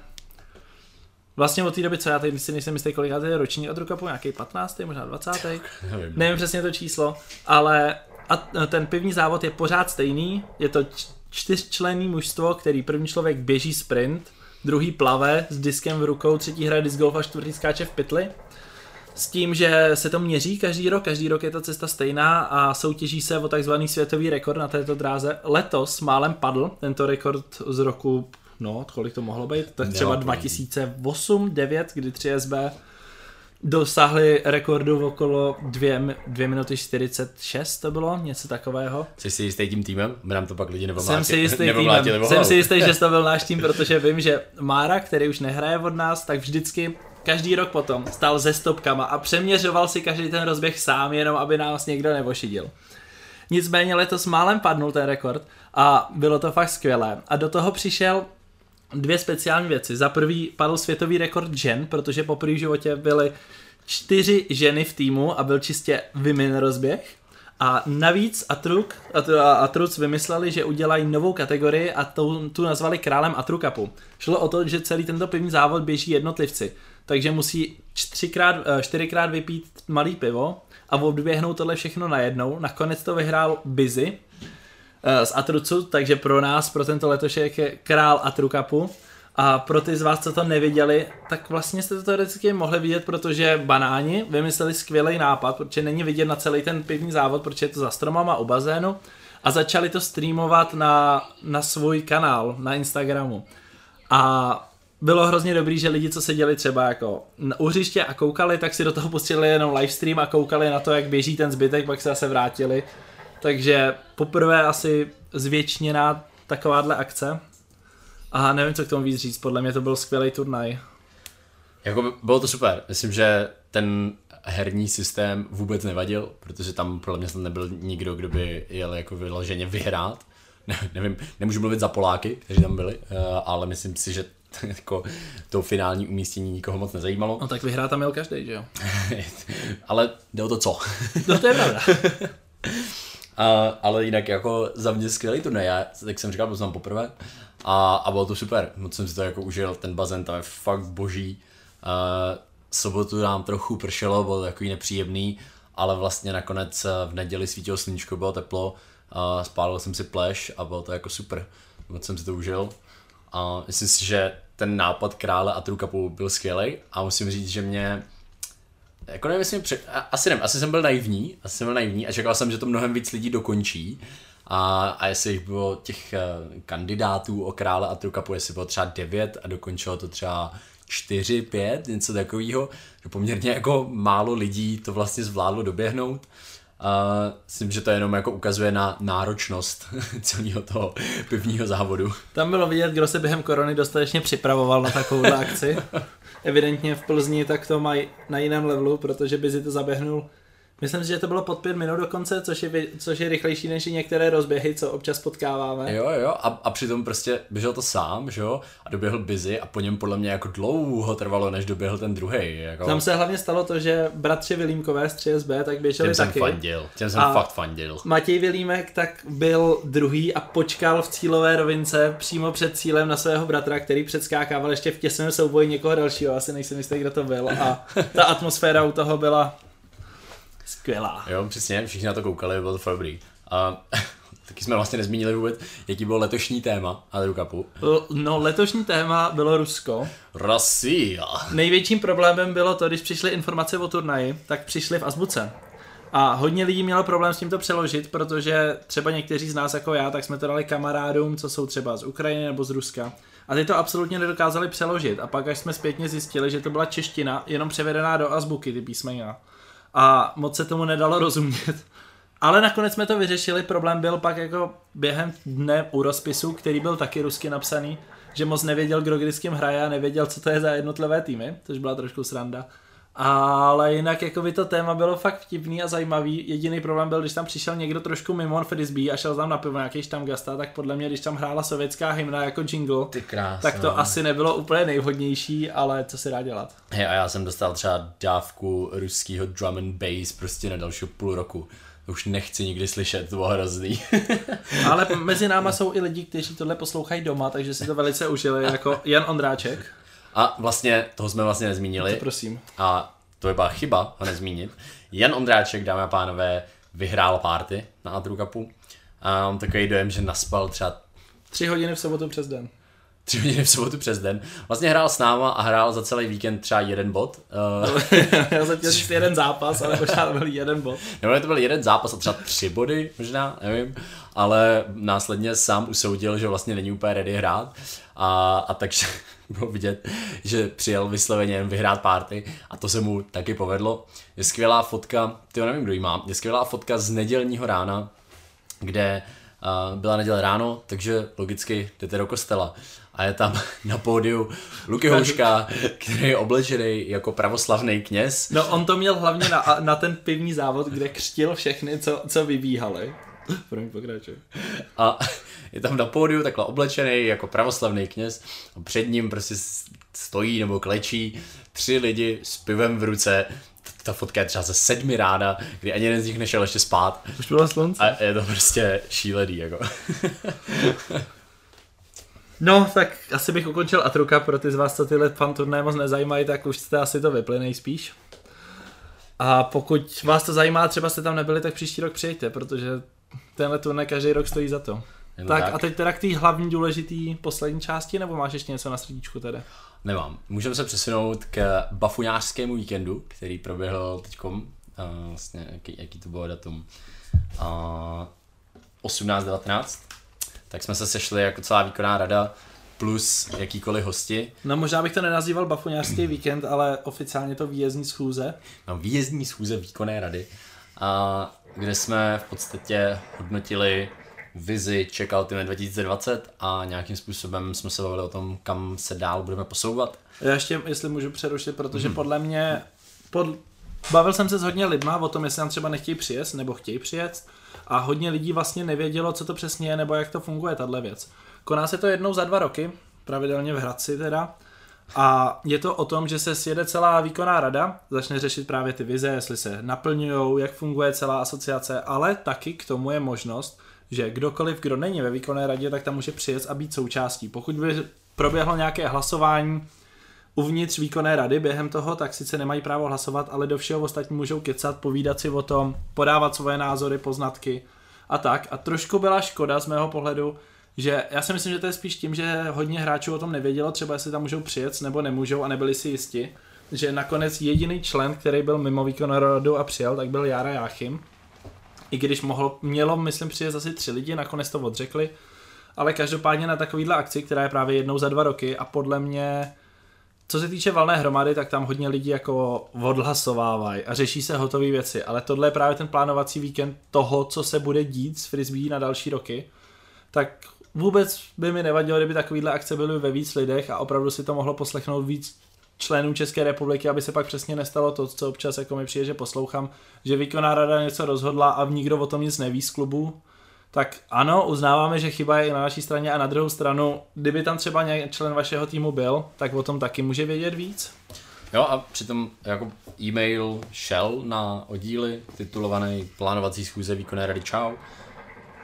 vlastně od té doby, co já teď si nejsem jistý, kolikátý je roční Atrů Cupu, nějaký patnáctý, možná dvacátý, nevím. nevím přesně to číslo, ale a ten pivní závod je pořád stejný, je to čtyřčlenný mužstvo, který první člověk běží sprint, druhý plave s diskem v rukou, třetí hraje disc golf a čtvrtý skáče v pytli. S tím, že se to měří každý rok, každý rok je ta cesta stejná a soutěží se o takzvaný světový rekord na této dráze. Letos málem padl tento rekord z roku... No, kolik to mohlo být? Tak třeba dva tisíce osm devět, kdy tři S B dosáhli rekordu okolo dvě minuty čtyřicet šest, to bylo něco takového. Jsi si jistý tím týmem? Nám to pak lidi nevomlátili. Jsem si jistý týmem. Jsem si jistý, že to byl náš tým, protože vím, že Mára, který už nehraje od nás, tak vždycky každý rok potom stál se stopkama a přeměřoval si každý ten rozběh sám, jenom aby nás někdo nevošidil. Nicméně letos málem padnul ten rekord a bylo to fakt skvělé. A do toho přišel dvě speciální věci. Za prvý padl světový rekord žen, protože po první životě byly čtyři ženy v týmu a byl čistě women rozběh. A navíc Atruk, Atruc vymysleli, že udělají novou kategorii a tu, tu nazvali králem Atrů Cupu. Šlo o to, že celý tento pivní závod běží jednotlivci, takže musí čtyřikrát, čtyřikrát vypít malý pivo a odběhnou tohle všechno najednou. Nakonec to vyhrál Bizy z Atrucu, takže pro nás, pro tento letošek je král Atrů Cupu. A pro ty z vás, co to neviděli, tak vlastně jste to teoreticky mohli vidět, protože banáni vymysleli skvělý nápad, protože není vidět na celý ten pivní závod, protože je to za stromama u bazénu, a začali to streamovat na, na svůj kanál, na Instagramu. A bylo hrozně dobrý, že lidi, co seděli třeba jako u hřiště a koukali, tak si do toho pustili jenom livestream a koukali na to, jak běží ten zbytek, pak se zase vrátili. Takže poprvé asi zvětšněná takováhle akce. A nevím, co k tomu víc říct, podle mě to byl skvělý turnaj. Jako bylo to super, myslím, že ten herní systém vůbec nevadil, protože tam podle mě snad nebyl nikdo, kdo by jel jako vyloženě vyhrát. Ne, nevím, nemůžu mluvit za Poláky, kteří tam byli, ale myslím si, že jako to finální umístění nikoho moc nezajímalo. No tak vyhrát tam jel každý, že jo? Ale jde o to co? No to je pravda. A, ale jinak jako za mě skvělý turnaj, já, tak jsem říkal, byl jsem tam poprvé a, a bylo to super, moc jsem si to jako užil, ten bazén tam je fakt boží. Uh, sobotu nám trochu pršelo, bylo takový nepříjemný, ale vlastně nakonec v neděli svítilo sluníčko, bylo teplo, uh, spálil jsem si pleš a bylo to jako super, moc jsem si to užil. Uh, myslím si, že ten nápad krále Atrů Cupu byl skvělý a musím říct, že mě jako nevím, jestli mě před... asi nevím, asi jsem byl naivní, asi jsem byl naivní a čekal jsem, že to mnohem víc lidí dokončí a, a jestli jich bylo těch uh, kandidátů o krále Atrů Cupu, jestli bylo třeba devět a dokončilo to třeba čtyři, pět, něco takového, že poměrně jako málo lidí to vlastně zvládlo doběhnout. Uh, myslím, že to jenom jako ukazuje na náročnost celého toho pivního závodu. Tam bylo vidět, kdo se během korony dostatečně připravoval na takovou akci. Evidentně v Plzni tak to mají na jiném levelu, protože Bizy to zaběhnul. Myslím si, že to bylo pod pět minut dokonce, což je, což je rychlejší než některé rozběhy, co občas potkáváme. Jo, jo, a, a přitom prostě běžel to sám, že jo, a doběhl Bizy a po něm podle mě jako dlouho trvalo, než doběhl ten druhej. Jako. Tam se hlavně stalo to, že bratři Vilímkové z tři S B tak běželi těm taky. Těm jsem fandil, těm jsem a fakt fandil. Matěj Vilímek tak byl druhý a počkal v cílové rovince přímo před cílem na svého bratra, který předskákával ještě v těsném souboji někoho dalšího, asi nejsem jistý, kdo to byl, a ta atmosféra u toho byla skvělá. Jo, přesně, všichni na to koukali, bylo to fakt dobrý. A taky jsme vlastně nezmínili vůbec, jaký bylo letošní téma Atrů Cupu. No, letošní téma bylo Rusko. Russia. Největším problémem bylo to, když přišly informace o turnaji, tak přišly v azbuce. A hodně lidí mělo problém s tím to přeložit, protože třeba někteří z nás jako já, tak jsme to dali kamarádům, co jsou třeba z Ukrajiny nebo z Ruska. A ty to absolutně nedokázali přeložit. A pak až jsme zpětně zjistili, že to byla čeština, jenom převedená do azbuky, ty písmena. A moc se tomu nedalo rozumět. Ale nakonec jsme to vyřešili, problém byl pak jako během dne u rozpisu, který byl taky rusky napsaný, že moc nevěděl, kdo kdy s kým hraje a nevěděl, co to je za jednotlivé týmy, což byla trošku sranda. Ale jinak jako by to téma bylo fakt vtipný a zajímavý, jediný problém byl, když tam přišel někdo trošku mimo frisbee a šel tam na pivo, nějaký štamgasta, tak podle mě, když tam hrála sovětská hymna jako jingle, tak to asi nebylo úplně nejvhodnější, ale co se dá dělat. Hej, a já jsem dostal třeba dávku ruskýho drum and bass prostě na dalšího půl roku. To už nechci nikdy slyšet, to bylo hrozný. Ale mezi náma jsou i lidi, kteří tohle poslouchají doma, takže si to velice užili, jako Jan Ondráček. A vlastně, toho jsme vlastně nezmínili. To prosím. A to je byla chyba ho nezmínit. Jan Ondráček, dámy a pánové, vyhrál party na Atrů Cupu. A mám takový dojem, že naspal třeba tři hodiny v sobotu přes den. Tři hodiny v sobotu přes den. Vlastně hrál s náma a hrál za celý víkend třeba jeden bod. Já jsem chtěl říct jeden zápas, ale možná to byl jeden bod. Nebo to byl jeden zápas a třeba tři body, možná, nevím. Ale následně sám usoudil, že vlastně není úplně ready hrát. A, a takže bylo vidět, že přijel vysloveně vyhrát party a to se mu taky povedlo. Je skvělá fotka, tyjo, nevím, kdo jí má, je skvělá fotka z nedělního rána, kde uh, byla neděle ráno, takže logicky jdete do kostela. A je tam na pódiu Luky Houška, který je oblečený jako pravoslavný kněz. No on to měl hlavně na, na ten pivní závod, kde křtil všechny, co, co vybíhali. První pokračuj. A je tam na pódiu takhle oblečený jako pravoslavný kněz a před ním prostě stojí nebo klečí tři lidi s pivem v ruce. Ta fotka je třeba ze sedmi rána, kdy ani jeden z nich nešel ještě spát. Už bylo slunce. A je to prostě šílený jako. No, tak asi bych ukončil Atrů Cup, pro ty z vás, co tyhle fan turné moc nezajímají, tak už jste asi to vypli nejspíš. A pokud vás to zajímá, třeba jste tam nebyli, tak příští rok přijďte, protože tenhle turné každý rok stojí za to. No tak, tak a teď teda k té hlavní důležitý poslední části, nebo máš ještě něco na srdíčku tady? Nemám. Můžeme se přesunout k bafuňářskému víkendu, který proběhl teďkom, uh, vlastně, jaký, jaký to bylo datum, uh, osmnáct devatenáct. Tak jsme se sešli jako celá výkonná rada plus jakýkoliv hosti. No možná bych to nenazýval bafuňářský víkend, ale oficiálně to výjezdní schůze. No výjezdní schůze výkonné rady, a kde jsme v podstatě hodnotili vizi Czech Ultimate dva tisíce dvacet a nějakým způsobem jsme se bavili o tom, kam se dál budeme posouvat. Já ještě, jestli můžu přerušit, protože hmm. podle mě, pod, bavil jsem se s hodně lidma o tom, jestli nám třeba nechtějí přijet nebo chtějí přijet, a hodně lidí vlastně nevědělo, co to přesně je nebo jak to funguje tahle věc. Koná se to jednou za dva roky, pravidelně v Hradci teda, a je to o tom, že se sjede celá výkonná rada, začne řešit právě ty vize, jestli se naplňujou, jak funguje celá asociace, ale taky k tomu je možnost, že kdokoliv, kdo není ve výkonné radě, tak tam může přijet a být součástí. Pokud by proběhlo nějaké hlasování uvnitř výkonné rady během toho, tak sice nemají právo hlasovat, ale do všeho ostatní můžou kecat, povídat si o tom, podávat svoje názory, poznatky a tak. A trošku byla škoda z mého pohledu, že já si myslím, že to je spíš tím, že hodně hráčů o tom nevědělo, třeba jestli tam můžou přijet nebo nemůžou, a nebyli si jisti, že nakonec jediný člen, který byl mimo výkonnou radu a přijel, tak byl Jara Jáchim. I když mohlo, mělo, myslím, přijet asi tři lidi, nakonec to odřekli, ale každopádně na takovýhle akci, která je právě jednou za dva roky, a podle mě, co se týče valné hromady, tak tam hodně lidí jako odhlasovávají a řeší se hotové věci, ale tohle je právě ten plánovací víkend toho, co se bude dít s frisbee na další roky, tak vůbec by mi nevadilo, kdyby takovýhle akce byly ve víc lidech a opravdu si to mohlo poslechnout víc členů České republiky, aby se pak přesně nestalo to, co občas jako mi přijde, že poslouchám, že výkonná rada něco rozhodla a nikdo o tom nic neví z klubu. Tak ano, uznáváme, že chyba je i na naší straně, a na druhou stranu, kdyby tam třeba nějaký člen vašeho týmu byl, tak o tom taky může vědět víc. Jo, a přitom jako e-mail šel na oddíly titulovaný plánovací schůze výkonné rady ČAU.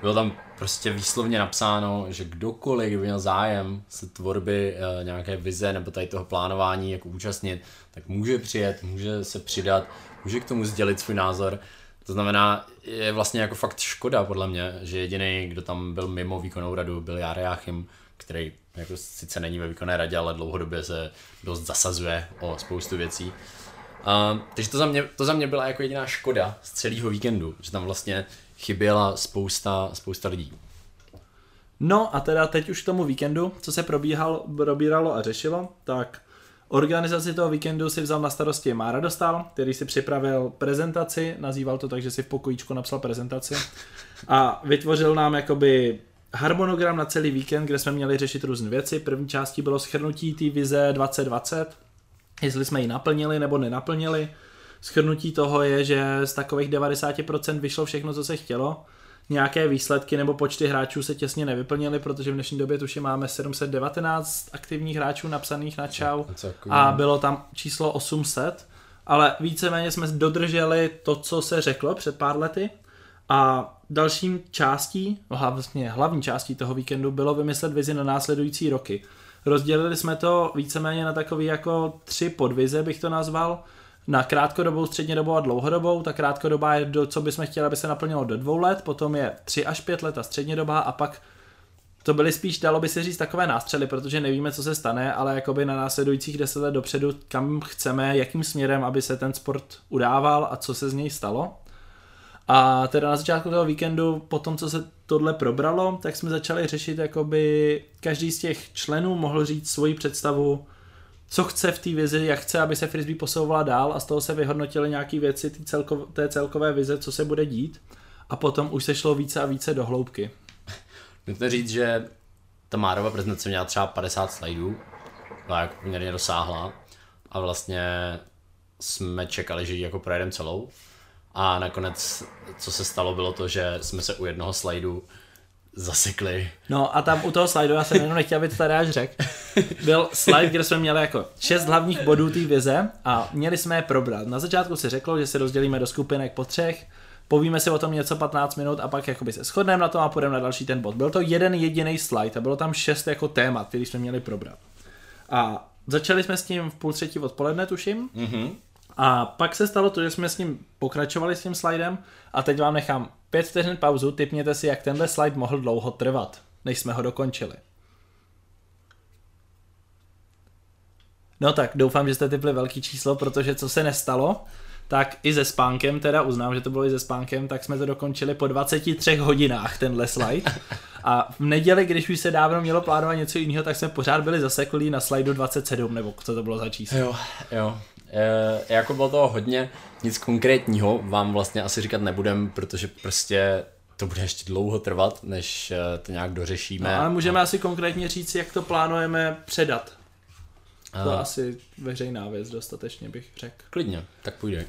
Bylo tam prostě výslovně napsáno, že kdokoliv, kdo měl zájem se tvorby e, nějaké vize nebo tady toho plánování jako účastnit, tak může přijet, může se přidat, může k tomu sdělit svůj názor. To znamená, je vlastně jako fakt škoda podle mě, že jediný, kdo tam byl mimo výkonnou radu, byl Jara Jáchim, který jako sice není ve výkonné radě, ale dlouhodobě se dost zasazuje o spoustu věcí. A, takže to za mě, to za mě byla jako jediná škoda z celého víkendu, že tam vlastně chyběla spousta, spousta lidí. No a teda teď už k tomu víkendu, co se probíhal, probíralo a řešilo, tak organizaci toho víkendu si vzal na starosti Mára Dostal, který si připravil prezentaci, nazýval to tak, že si v pokojíčku napsal prezentaci a vytvořil nám jakoby harmonogram na celý víkend, kde jsme měli řešit různé věci. První částí bylo shrnutí té vize dvacet dvacet, jestli jsme ji naplnili nebo nenaplnili. Shrnutí toho je, že z takových devadesát procent vyšlo všechno, co se chtělo. Nějaké výsledky nebo počty hráčů se těsně nevyplnily, protože v dnešní době tuším máme sedm set devatenáct aktivních hráčů napsaných na ČAU a bylo tam číslo osm set, ale víceméně jsme dodrželi to, co se řeklo před pár lety. A dalším částí, vlastně hlavní částí toho víkendu bylo vymyslet vizi na následující roky. Rozdělili jsme to víceméně na takový jako tři podvize, bych to nazval. Na krátkodobou, střednědobou a dlouhodobou. Ta krátkodobá je, do, co bychom chtěli, aby se naplnilo do dvou let, potom je tři až pět let a střednědobá, a pak to byly spíš, dalo by se říct, takové nástřely, protože nevíme, co se stane, ale jakoby na následujících deset let dopředu, kam chceme, jakým směrem, aby se ten sport udával a co se z něj stalo. A teda na začátku toho víkendu, po tom, co se tohle probralo, tak jsme začali řešit, jakoby každý z těch členů mohl říct svoji představu, co chce v té vizi, jak chce, aby se frisbee posouvala dál, a z toho se vyhodnotily nějaké věci tý celkové, té celkové vize, co se bude dít, a potom už se šlo více a více do hloubky. Nutno říct, že ta Márova prezentace měla třeba padesát slajdů, byla jako poměrně rozsáhlá a vlastně jsme čekali, že ji jako projedeme celou, a nakonec co se stalo bylo to, že jsme se u jednoho slajdu zasekli. No a tam u toho slajdu, já jsem jenom nechtěl, aby to Tadeáš řekl, byl slide, kde jsme měli jako šest hlavních bodů té vize a měli jsme je probrat. Na začátku si řeklo, že se rozdělíme do skupinek po třech, povíme si o tom něco patnáct minut a pak jakoby se shodneme na tom a půjdeme na další ten bod. Byl to jeden jediný slide a bylo tam šest jako témat, který jsme měli probrat. A začali jsme s tím v půl třetí odpoledne, tuším. Mm-hmm. A pak se stalo to, že jsme s ním pokračovali s tím slidem, a teď vám nechám pět vteřin pauzu, tipněte si, jak tenhle slide mohl dlouho trvat, než jsme ho dokončili. No tak, doufám, že jste tipli velký číslo, protože co se nestalo, tak i se spánkem, teda uznám, že to bylo i se spánkem, tak jsme to dokončili po dvaceti třech hodinách, tenhle slide. A v neděli, když už se dávno mělo plánovat něco jiného, tak jsme pořád byli zaseklí na slajdu dvacet sedm, nebo co to bylo za číslo. Jo, jo. E, jako bylo toho hodně, nic konkrétního vám vlastně asi říkat nebudem, protože prostě to bude ještě dlouho trvat, než to nějak dořešíme. No, ale můžeme a... asi konkrétně říct, jak to plánujeme předat. To a... asi veřejná věc dostatečně bych řekl. Klidně, tak půjde.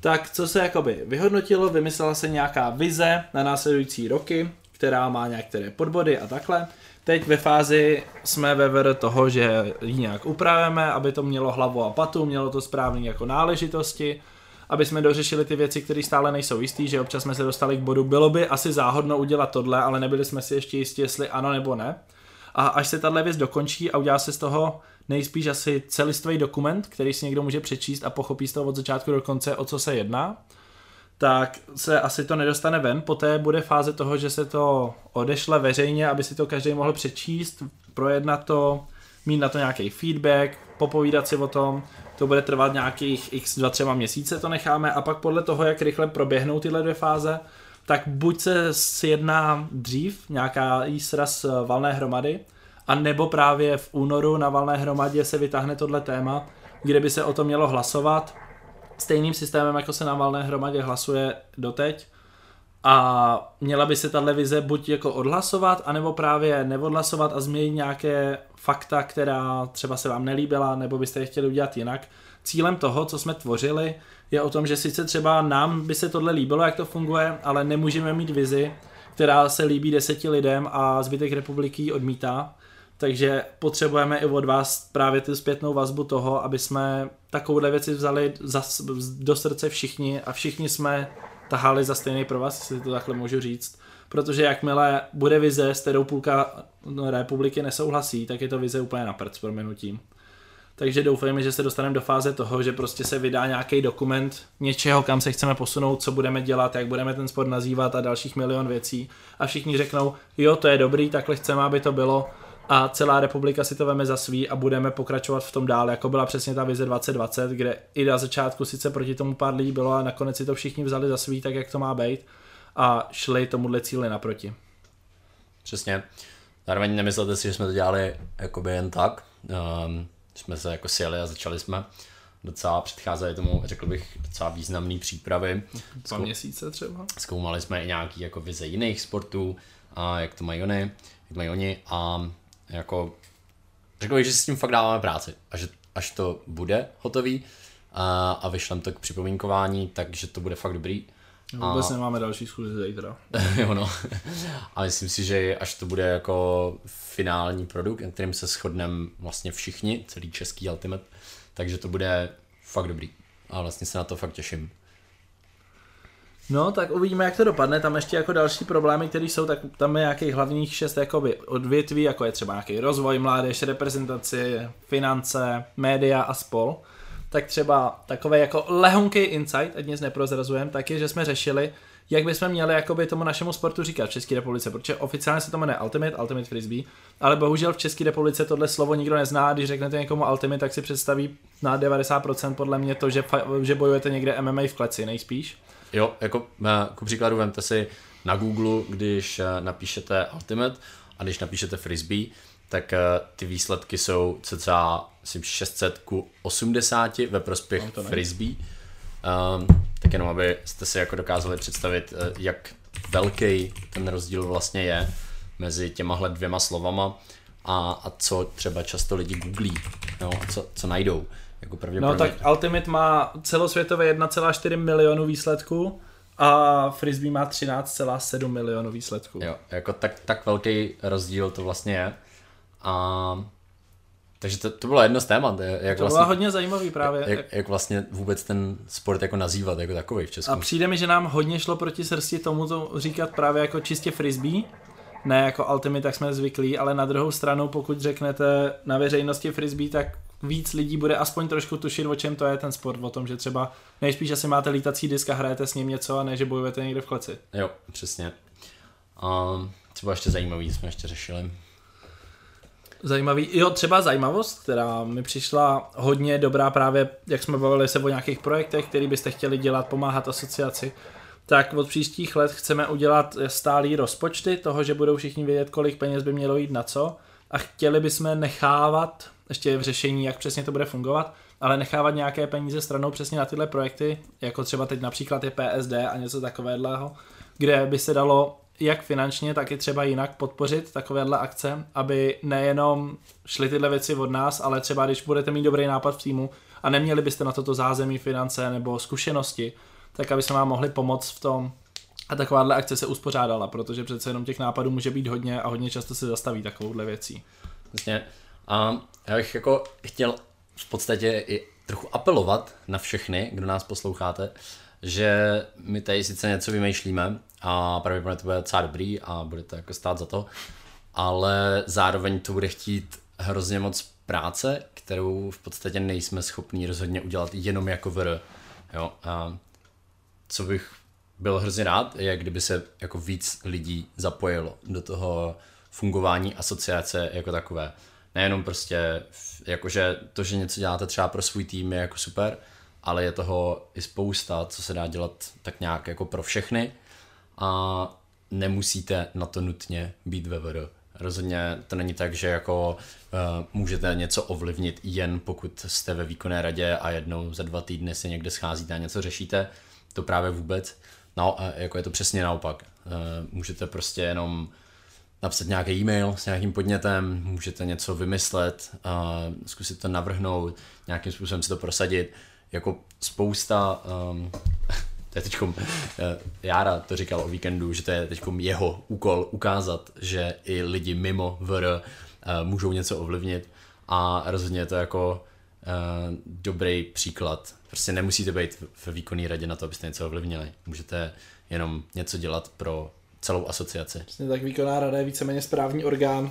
Tak co se jakoby vyhodnotilo, vymyslela se nějaká vize na následující roky, která má některé podbody a takhle. Teď ve fázi jsme ve ver toho, že ji nějak upravíme, aby to mělo hlavu a patu, mělo to správný jako náležitosti, aby jsme dořešili ty věci, které stále nejsou jistý, že občas jsme se dostali k bodu, bylo by asi záhodno udělat tohle, ale nebyli jsme si ještě jistí, jestli ano nebo ne. A až se tahle věc dokončí a udělá se z toho nejspíš asi celistvý dokument, který si někdo může přečíst a pochopí z toho od začátku do konce, o co se jedná, tak se asi to nedostane ven. Poté bude fáze toho, že se to odešle veřejně, aby si to každý mohl přečíst, projednat to, mít na to nějaký feedback, popovídat si o tom. To bude trvat nějakých x dva, třema měsíce, to necháme, a pak podle toho, jak rychle proběhnou tyhle dvě fáze, tak buď se sjedná dřív nějaká sraz valné hromady, a nebo právě v únoru na valné hromadě se vytáhne tohle téma, kde by se o to mělo hlasovat stejným systémem, jako se na valné hromadě hlasuje doteď, a měla by se tahle vize buď jako odhlasovat, anebo právě neodhlasovat a změnit nějaké fakta, která třeba se vám nelíbila, nebo byste je chtěli udělat jinak. Cílem toho, co jsme tvořili, je o tom, že sice třeba nám by se tohle líbilo, jak to funguje, ale nemůžeme mít vizi, která se líbí deseti lidem a zbytek republiky ji odmítá. Takže potřebujeme i od vás právě tu zpětnou vazbu toho, aby jsme takovouhle věci vzali za, do srdce všichni a všichni jsme tahali za stejný pro vás, jestli to takhle můžu říct. Protože jakmile bude vize, s kterou půlka republiky nesouhlasí, tak je to vize úplně na prd s prominutím. Takže doufejme, že se dostaneme do fáze toho, že prostě se vydá nějaký dokument něčeho, kam se chceme posunout, co budeme dělat, jak budeme ten sport nazývat a dalších milion věcí. A všichni řeknou, jo, to je dobrý, takhle chceme, aby to bylo. A celá republika si to veme za svý a budeme pokračovat v tom dál, jako byla přesně ta vize dvacet dvacet, kde i na začátku sice proti tomu pár lidí bylo, a nakonec si to všichni vzali za svý, tak jak to má být, a šli tomuhle cíli naproti. Přesně. Zároveň nemyslete si, že jsme to dělali jakoby jen tak. Um, jsme se jako sjeli a začali jsme. Docela předcházeli tomu, řekl bych, docela významný přípravy. Dva Zkou... měsíce třeba. Zkoumali jsme i nějaký jako vize jiných sportů, a jak to mají oni, jak mají oni a jako řekl bych, že s tím fakt dáváme práci a že až to bude hotový a, a vyšlem to k připomínkování, takže to bude fakt dobrý. No, vůbec a... nemáme další schůzi zítra. Jo no. A myslím si, že až to bude jako finální produkt, na kterým se shodneme vlastně všichni, celý český Ultimate, takže to bude fakt dobrý a vlastně se na to fakt těším. No, tak uvidíme, jak to dopadne. Tam ještě jako další problémy, které jsou, tak tam je nějakých hlavních šest jakoby odvětví, jako je třeba nějaký rozvoj, mládež, reprezentaci, finance, média a spol. Tak třeba takový jako lehonký insight, ať nic neprozrazujeme, tak je, že jsme řešili, jak bychom měli jakoby tomu našemu sportu říkat v České republice, protože oficiálně se to jmenuje Ultimate, Ultimate Frisbee, ale bohužel v České republice tohle slovo nikdo nezná. Když řeknete někomu Ultimate, tak si představí na devadesát procent podle mě to, že, že bojujete někde M M A v kleci nejspíš. Jo, jako ku příkladu vemte si na Google, když napíšete Ultimate a když napíšete Frisbee, tak ty výsledky jsou cca šest set ku osmdesáti ve prospěch no, Frisbee. Um, tak jenom, aby jste si jako dokázali představit, jak velký ten rozdíl vlastně je mezi těmahle dvěma slovama a, a co třeba často lidi googlí, no, a co, co najdou. Jako no tak Ultimate má celosvětově jedna celá čtyři milionu výsledků a Frisbee má třináct celá sedm milionu výsledků. Jo, jako tak, tak velký rozdíl to vlastně je. A, takže to, to bylo jedno z témat. Jak to vlastně, bylo hodně zajímavý právě. Jak, jak vlastně vůbec ten sport jako nazývat jako takový v Česku. A přijde mi, že nám hodně šlo proti srsti tomu to říkat právě jako čistě Frisbee. Ne jako Ultimate, tak jsme zvyklí, ale na druhou stranu, pokud řeknete na veřejnosti Frisbee, tak víc lidí bude aspoň trošku tušit, o čem to je ten sport, o tom, že třeba nejspíš asi máte lítací disk a hrajete s ním něco a ne, že bojujete někde v kleci. Jo, přesně. A co bylo ještě zajímavý, jsme ještě řešili? Zajímavý. Jo, třeba zajímavost, která mi přišla hodně dobrá právě, jak jsme bavili se o nějakých projektech, který byste chtěli dělat, pomáhat asociaci. Tak od příštích let chceme udělat stálý rozpočty toho, že budou všichni vědět, kolik peněz by mělo jít na co. A chtěli bychom nechávat, ještě je v řešení, jak přesně to bude fungovat, ale nechávat nějaké peníze stranou přesně na tyhle projekty, jako třeba teď například je P S D a něco takového, kde by se dalo jak finančně, tak i třeba jinak podpořit takovéhle akce, aby nejenom šly tyhle věci od nás, ale třeba když budete mít dobrý nápad v týmu a neměli byste na toto zázemí, finance nebo zkušenosti, tak aby jsme vám mohli pomoct v tom a takováhle akce se uspořádala, protože přece jenom těch nápadů může být hodně a hodně často se zastaví takovouhle věcí. Vlastně. A já bych jako chtěl v podstatě i trochu apelovat na všechny, kdo nás posloucháte, že my tady sice něco vymýšlíme a pravděpodobně to bude docela dobrý a bude to jako stát za to, ale zároveň to bude chtít hrozně moc práce, kterou v podstatě nejsme schopní rozhodně udělat jenom jako vr. Jo? A co bych byl hrozně rád, je kdyby se jako víc lidí zapojilo do toho fungování asociace jako takové. Nejenom prostě, jakože to, že něco děláte třeba pro svůj tým je jako super, ale je toho i spousta, co se dá dělat tak nějak jako pro všechny a nemusíte na to nutně být ve vedu. Rozhodně to není tak, že jako uh, můžete něco ovlivnit jen pokud jste ve výkonné radě a jednou za dva týdny se někde scházíte a něco řešíte, to právě vůbec. No, jako je to přesně naopak. Uh, můžete prostě jenom napsat nějaký e-mail s nějakým podnětem, můžete něco vymyslet, uh, zkusit to navrhnout, nějakým způsobem si to prosadit. Jako spousta, um, to je teďkom, Jára to říkal o víkendu, že to je teďkom jeho úkol ukázat, že i lidi mimo V R uh, můžou něco ovlivnit a rozhodně je to jako uh, dobrý příklad. Prostě nemusíte být ve výkonné radě na to, abyste něco ovlivnili. Můžete jenom něco dělat pro celou asociaci. Přesně tak, výkonná rada je víceméně správní orgán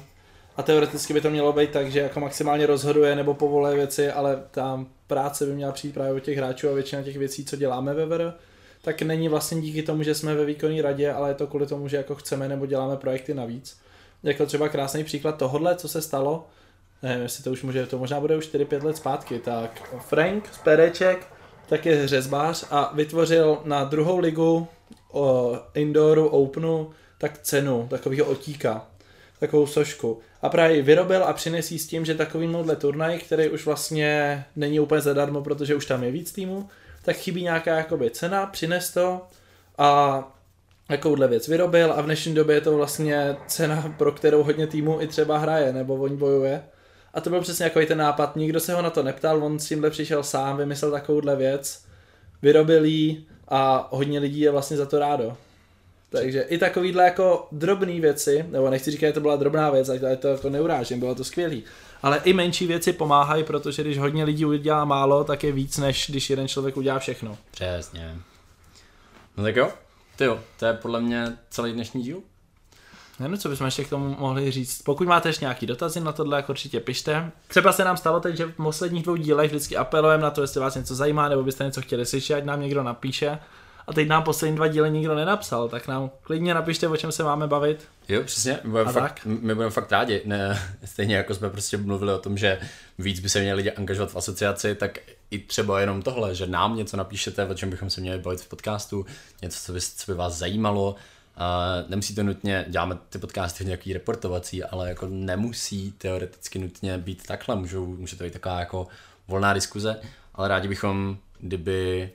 a teoreticky by to mělo být tak, že jako maximálně rozhoduje nebo povoluje věci, ale tam práce by měla přijít právě od těch hráčů a většina těch věcí, co děláme ve V R, tak není vlastně díky tomu, že jsme ve výkonné radě, ale je to kvůli tomu, že jako chceme nebo děláme projekty navíc. Jako třeba krásný příklad tohodle, co se stalo, nevím, jestli to už může, to možná bude už čtyři pět let zpátky, tak Frank z Pereček, tak je řezbář a vytvořil na druhou ligu o indooru openu tak cenu takového otíka, takovou sošku. A právě ji vyrobil a přinesí s tím, že takovýmhle turnaj, který už vlastně není úplně zadarmo, protože už tam je víc týmů, tak chybí nějaká jakoby cena, přines to a takovouhle věc vyrobil a v dnešní době je to vlastně cena, pro kterou hodně týmů i třeba hraje nebo on bojuje. A to byl přesně jako ten nápad, nikdo se ho na to neptal, on s tímhle přišel sám, vymyslel takovouhle věc, vyrobil ji a hodně lidí je vlastně za to rádo. Takže i takovýhle jako drobné věci, nebo nechci říkat, že to byla drobná věc, ale to jako neurážím, bylo to skvělý. Ale i menší věci pomáhají, protože když hodně lidí udělá málo, tak je víc, než když jeden člověk udělá všechno. Přesně. No tak jo, ty jo, to je podle mě celý dnešní díl. Ne, no co bychom ještě k tomu mohli říct. Pokud máte ještě nějaký dotazy na tohle, jako určitě pište. Třeba se nám stalo teď, že v posledních dvou dílech vždycky apelujeme na to, jestli vás něco zajímá, nebo byste něco chtěli slyšet, ať nám někdo napíše. A teď nám poslední dva díly nikdo nenapsal, tak nám klidně napište, o čem se máme bavit. Jo, přesně, budeme fakt, my budeme fakt rádi. Ne, stejně jako jsme prostě mluvili o tom, že víc by se měli lidi angažovat v asociaci, tak i třeba jenom tohle, že nám něco napíšete, o čem bychom se měli bavit v podcastu, něco, co by, co by vás zajímalo. Uh, nemusí to nutně, děláme ty podcasty nějaký reportovací, ale jako nemusí teoreticky nutně být takhle, můžou, může to být taková jako volná diskuze, ale rádi bychom, kdyby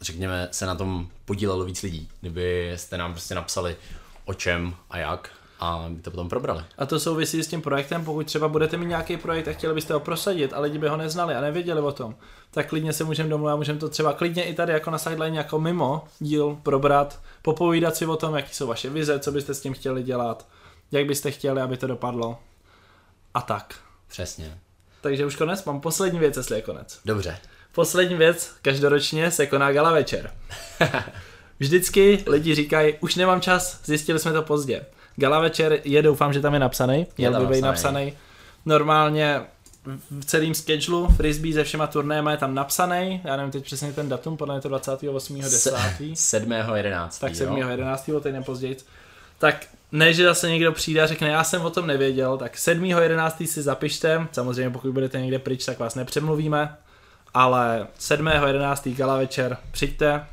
řekněme, se na tom podílelo víc lidí, kdybyste nám prostě napsali o čem a jak a my to potom probrali. A to souvisí s tím projektem, pokud třeba budete mít nějaký projekt a chtěli byste ho prosadit a lidi by ho neznali a nevěděli o tom, tak klidně se můžeme domluvit a můžeme to třeba klidně i tady jako na sideline jako mimo díl probrat, popovídat si o tom, jaký jsou vaše vize, co byste s tím chtěli dělat, jak byste chtěli, aby to dopadlo a tak. Přesně. Takže už konec, mám poslední věc, jestli je konec. Dobře. Poslední věc, každoročně se koná gala večer. Vždycky lidi říkají, už nemám čas, zjistili jsme to pozdě. Gala večer je, doufám, že tam je napsaný, měl by být napsaný. Normálně v celém schedulu frisbee se všema turnéma je tam napsaný, já nevím teď přesně ten datum, podle mě to dvacátého osmého desátého sedmého jedenáctého Tak sedmého jedenáctého, týden později. Tak ne, že zase někdo přijde a řekne, já jsem o tom nevěděl, tak sedmého jedenáctého si zapište, samozřejmě pokud budete někde pryč, tak vás nepřemluvíme, ale sedmého jedenáctého gala večer, přijďte.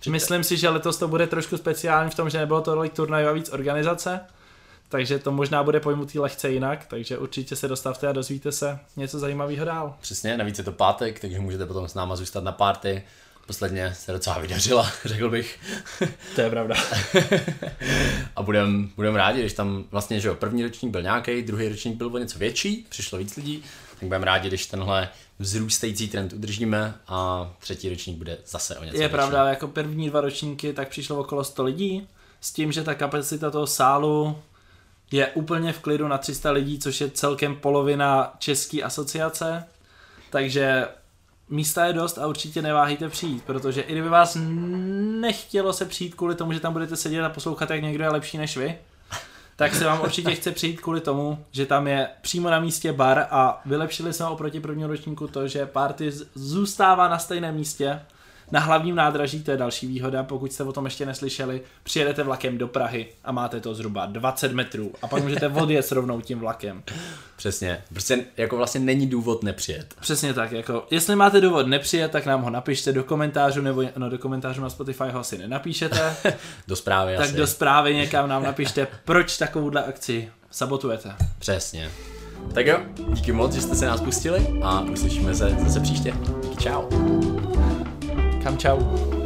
přijďte. Myslím si, že letos to bude trošku speciální v tom, že nebylo tolik turnajů a víc organizace, takže to možná bude pojmutý lehce jinak, takže určitě se dostavte a dozvíte se něco zajímavého dál. Přesně, navíc je to pátek, takže můžete potom s náma zůstat na party. Posledně se docela vydařila, řekl bych. To je pravda. A budem, budem rádi, když tam vlastně, že jo, první ročník byl nějaký, druhý ročník byl o něco větší, přišlo víc lidí, tak budeme rádi, když tenhle vzrůstající trend udržíme a třetí ročník bude zase o něco větší. Je pravda, jako první dva ročníky tak přišlo okolo sto lidí, s tím, že ta kapacita toho sálu je úplně v klidu na tři sta lidí, což je celkem polovina české asociace, takže místa je dost a určitě neváhejte přijít, protože i kdyby vás nechtělo se přijít kvůli tomu, že tam budete sedět a poslouchat, jak někdo je lepší než vy, tak se vám určitě chce přijít kvůli tomu, že tam je přímo na místě bar a vylepšili jsme oproti prvního ročníku to, že party zůstává na stejném místě, na hlavním nádraží, to je další výhoda, pokud jste o tom ještě neslyšeli, přijedete vlakem do Prahy a máte to zhruba dvacet metrů a pak můžete odjet rovnou tím vlakem. Přesně, prostě jako vlastně není důvod nepřijet. Přesně tak, jako jestli máte důvod nepřijet, tak nám ho napište do komentářů, nebo no do komentářů na Spotify ho asi nenapíšete. Do zprávy tak asi. Do zprávy někam nám napište, proč takovouhle akci sabotujete. Přesně. Tak jo, díky moc, že jste se nás pustili a uslyšíme se zase příště. Díky, čau. Kam čau.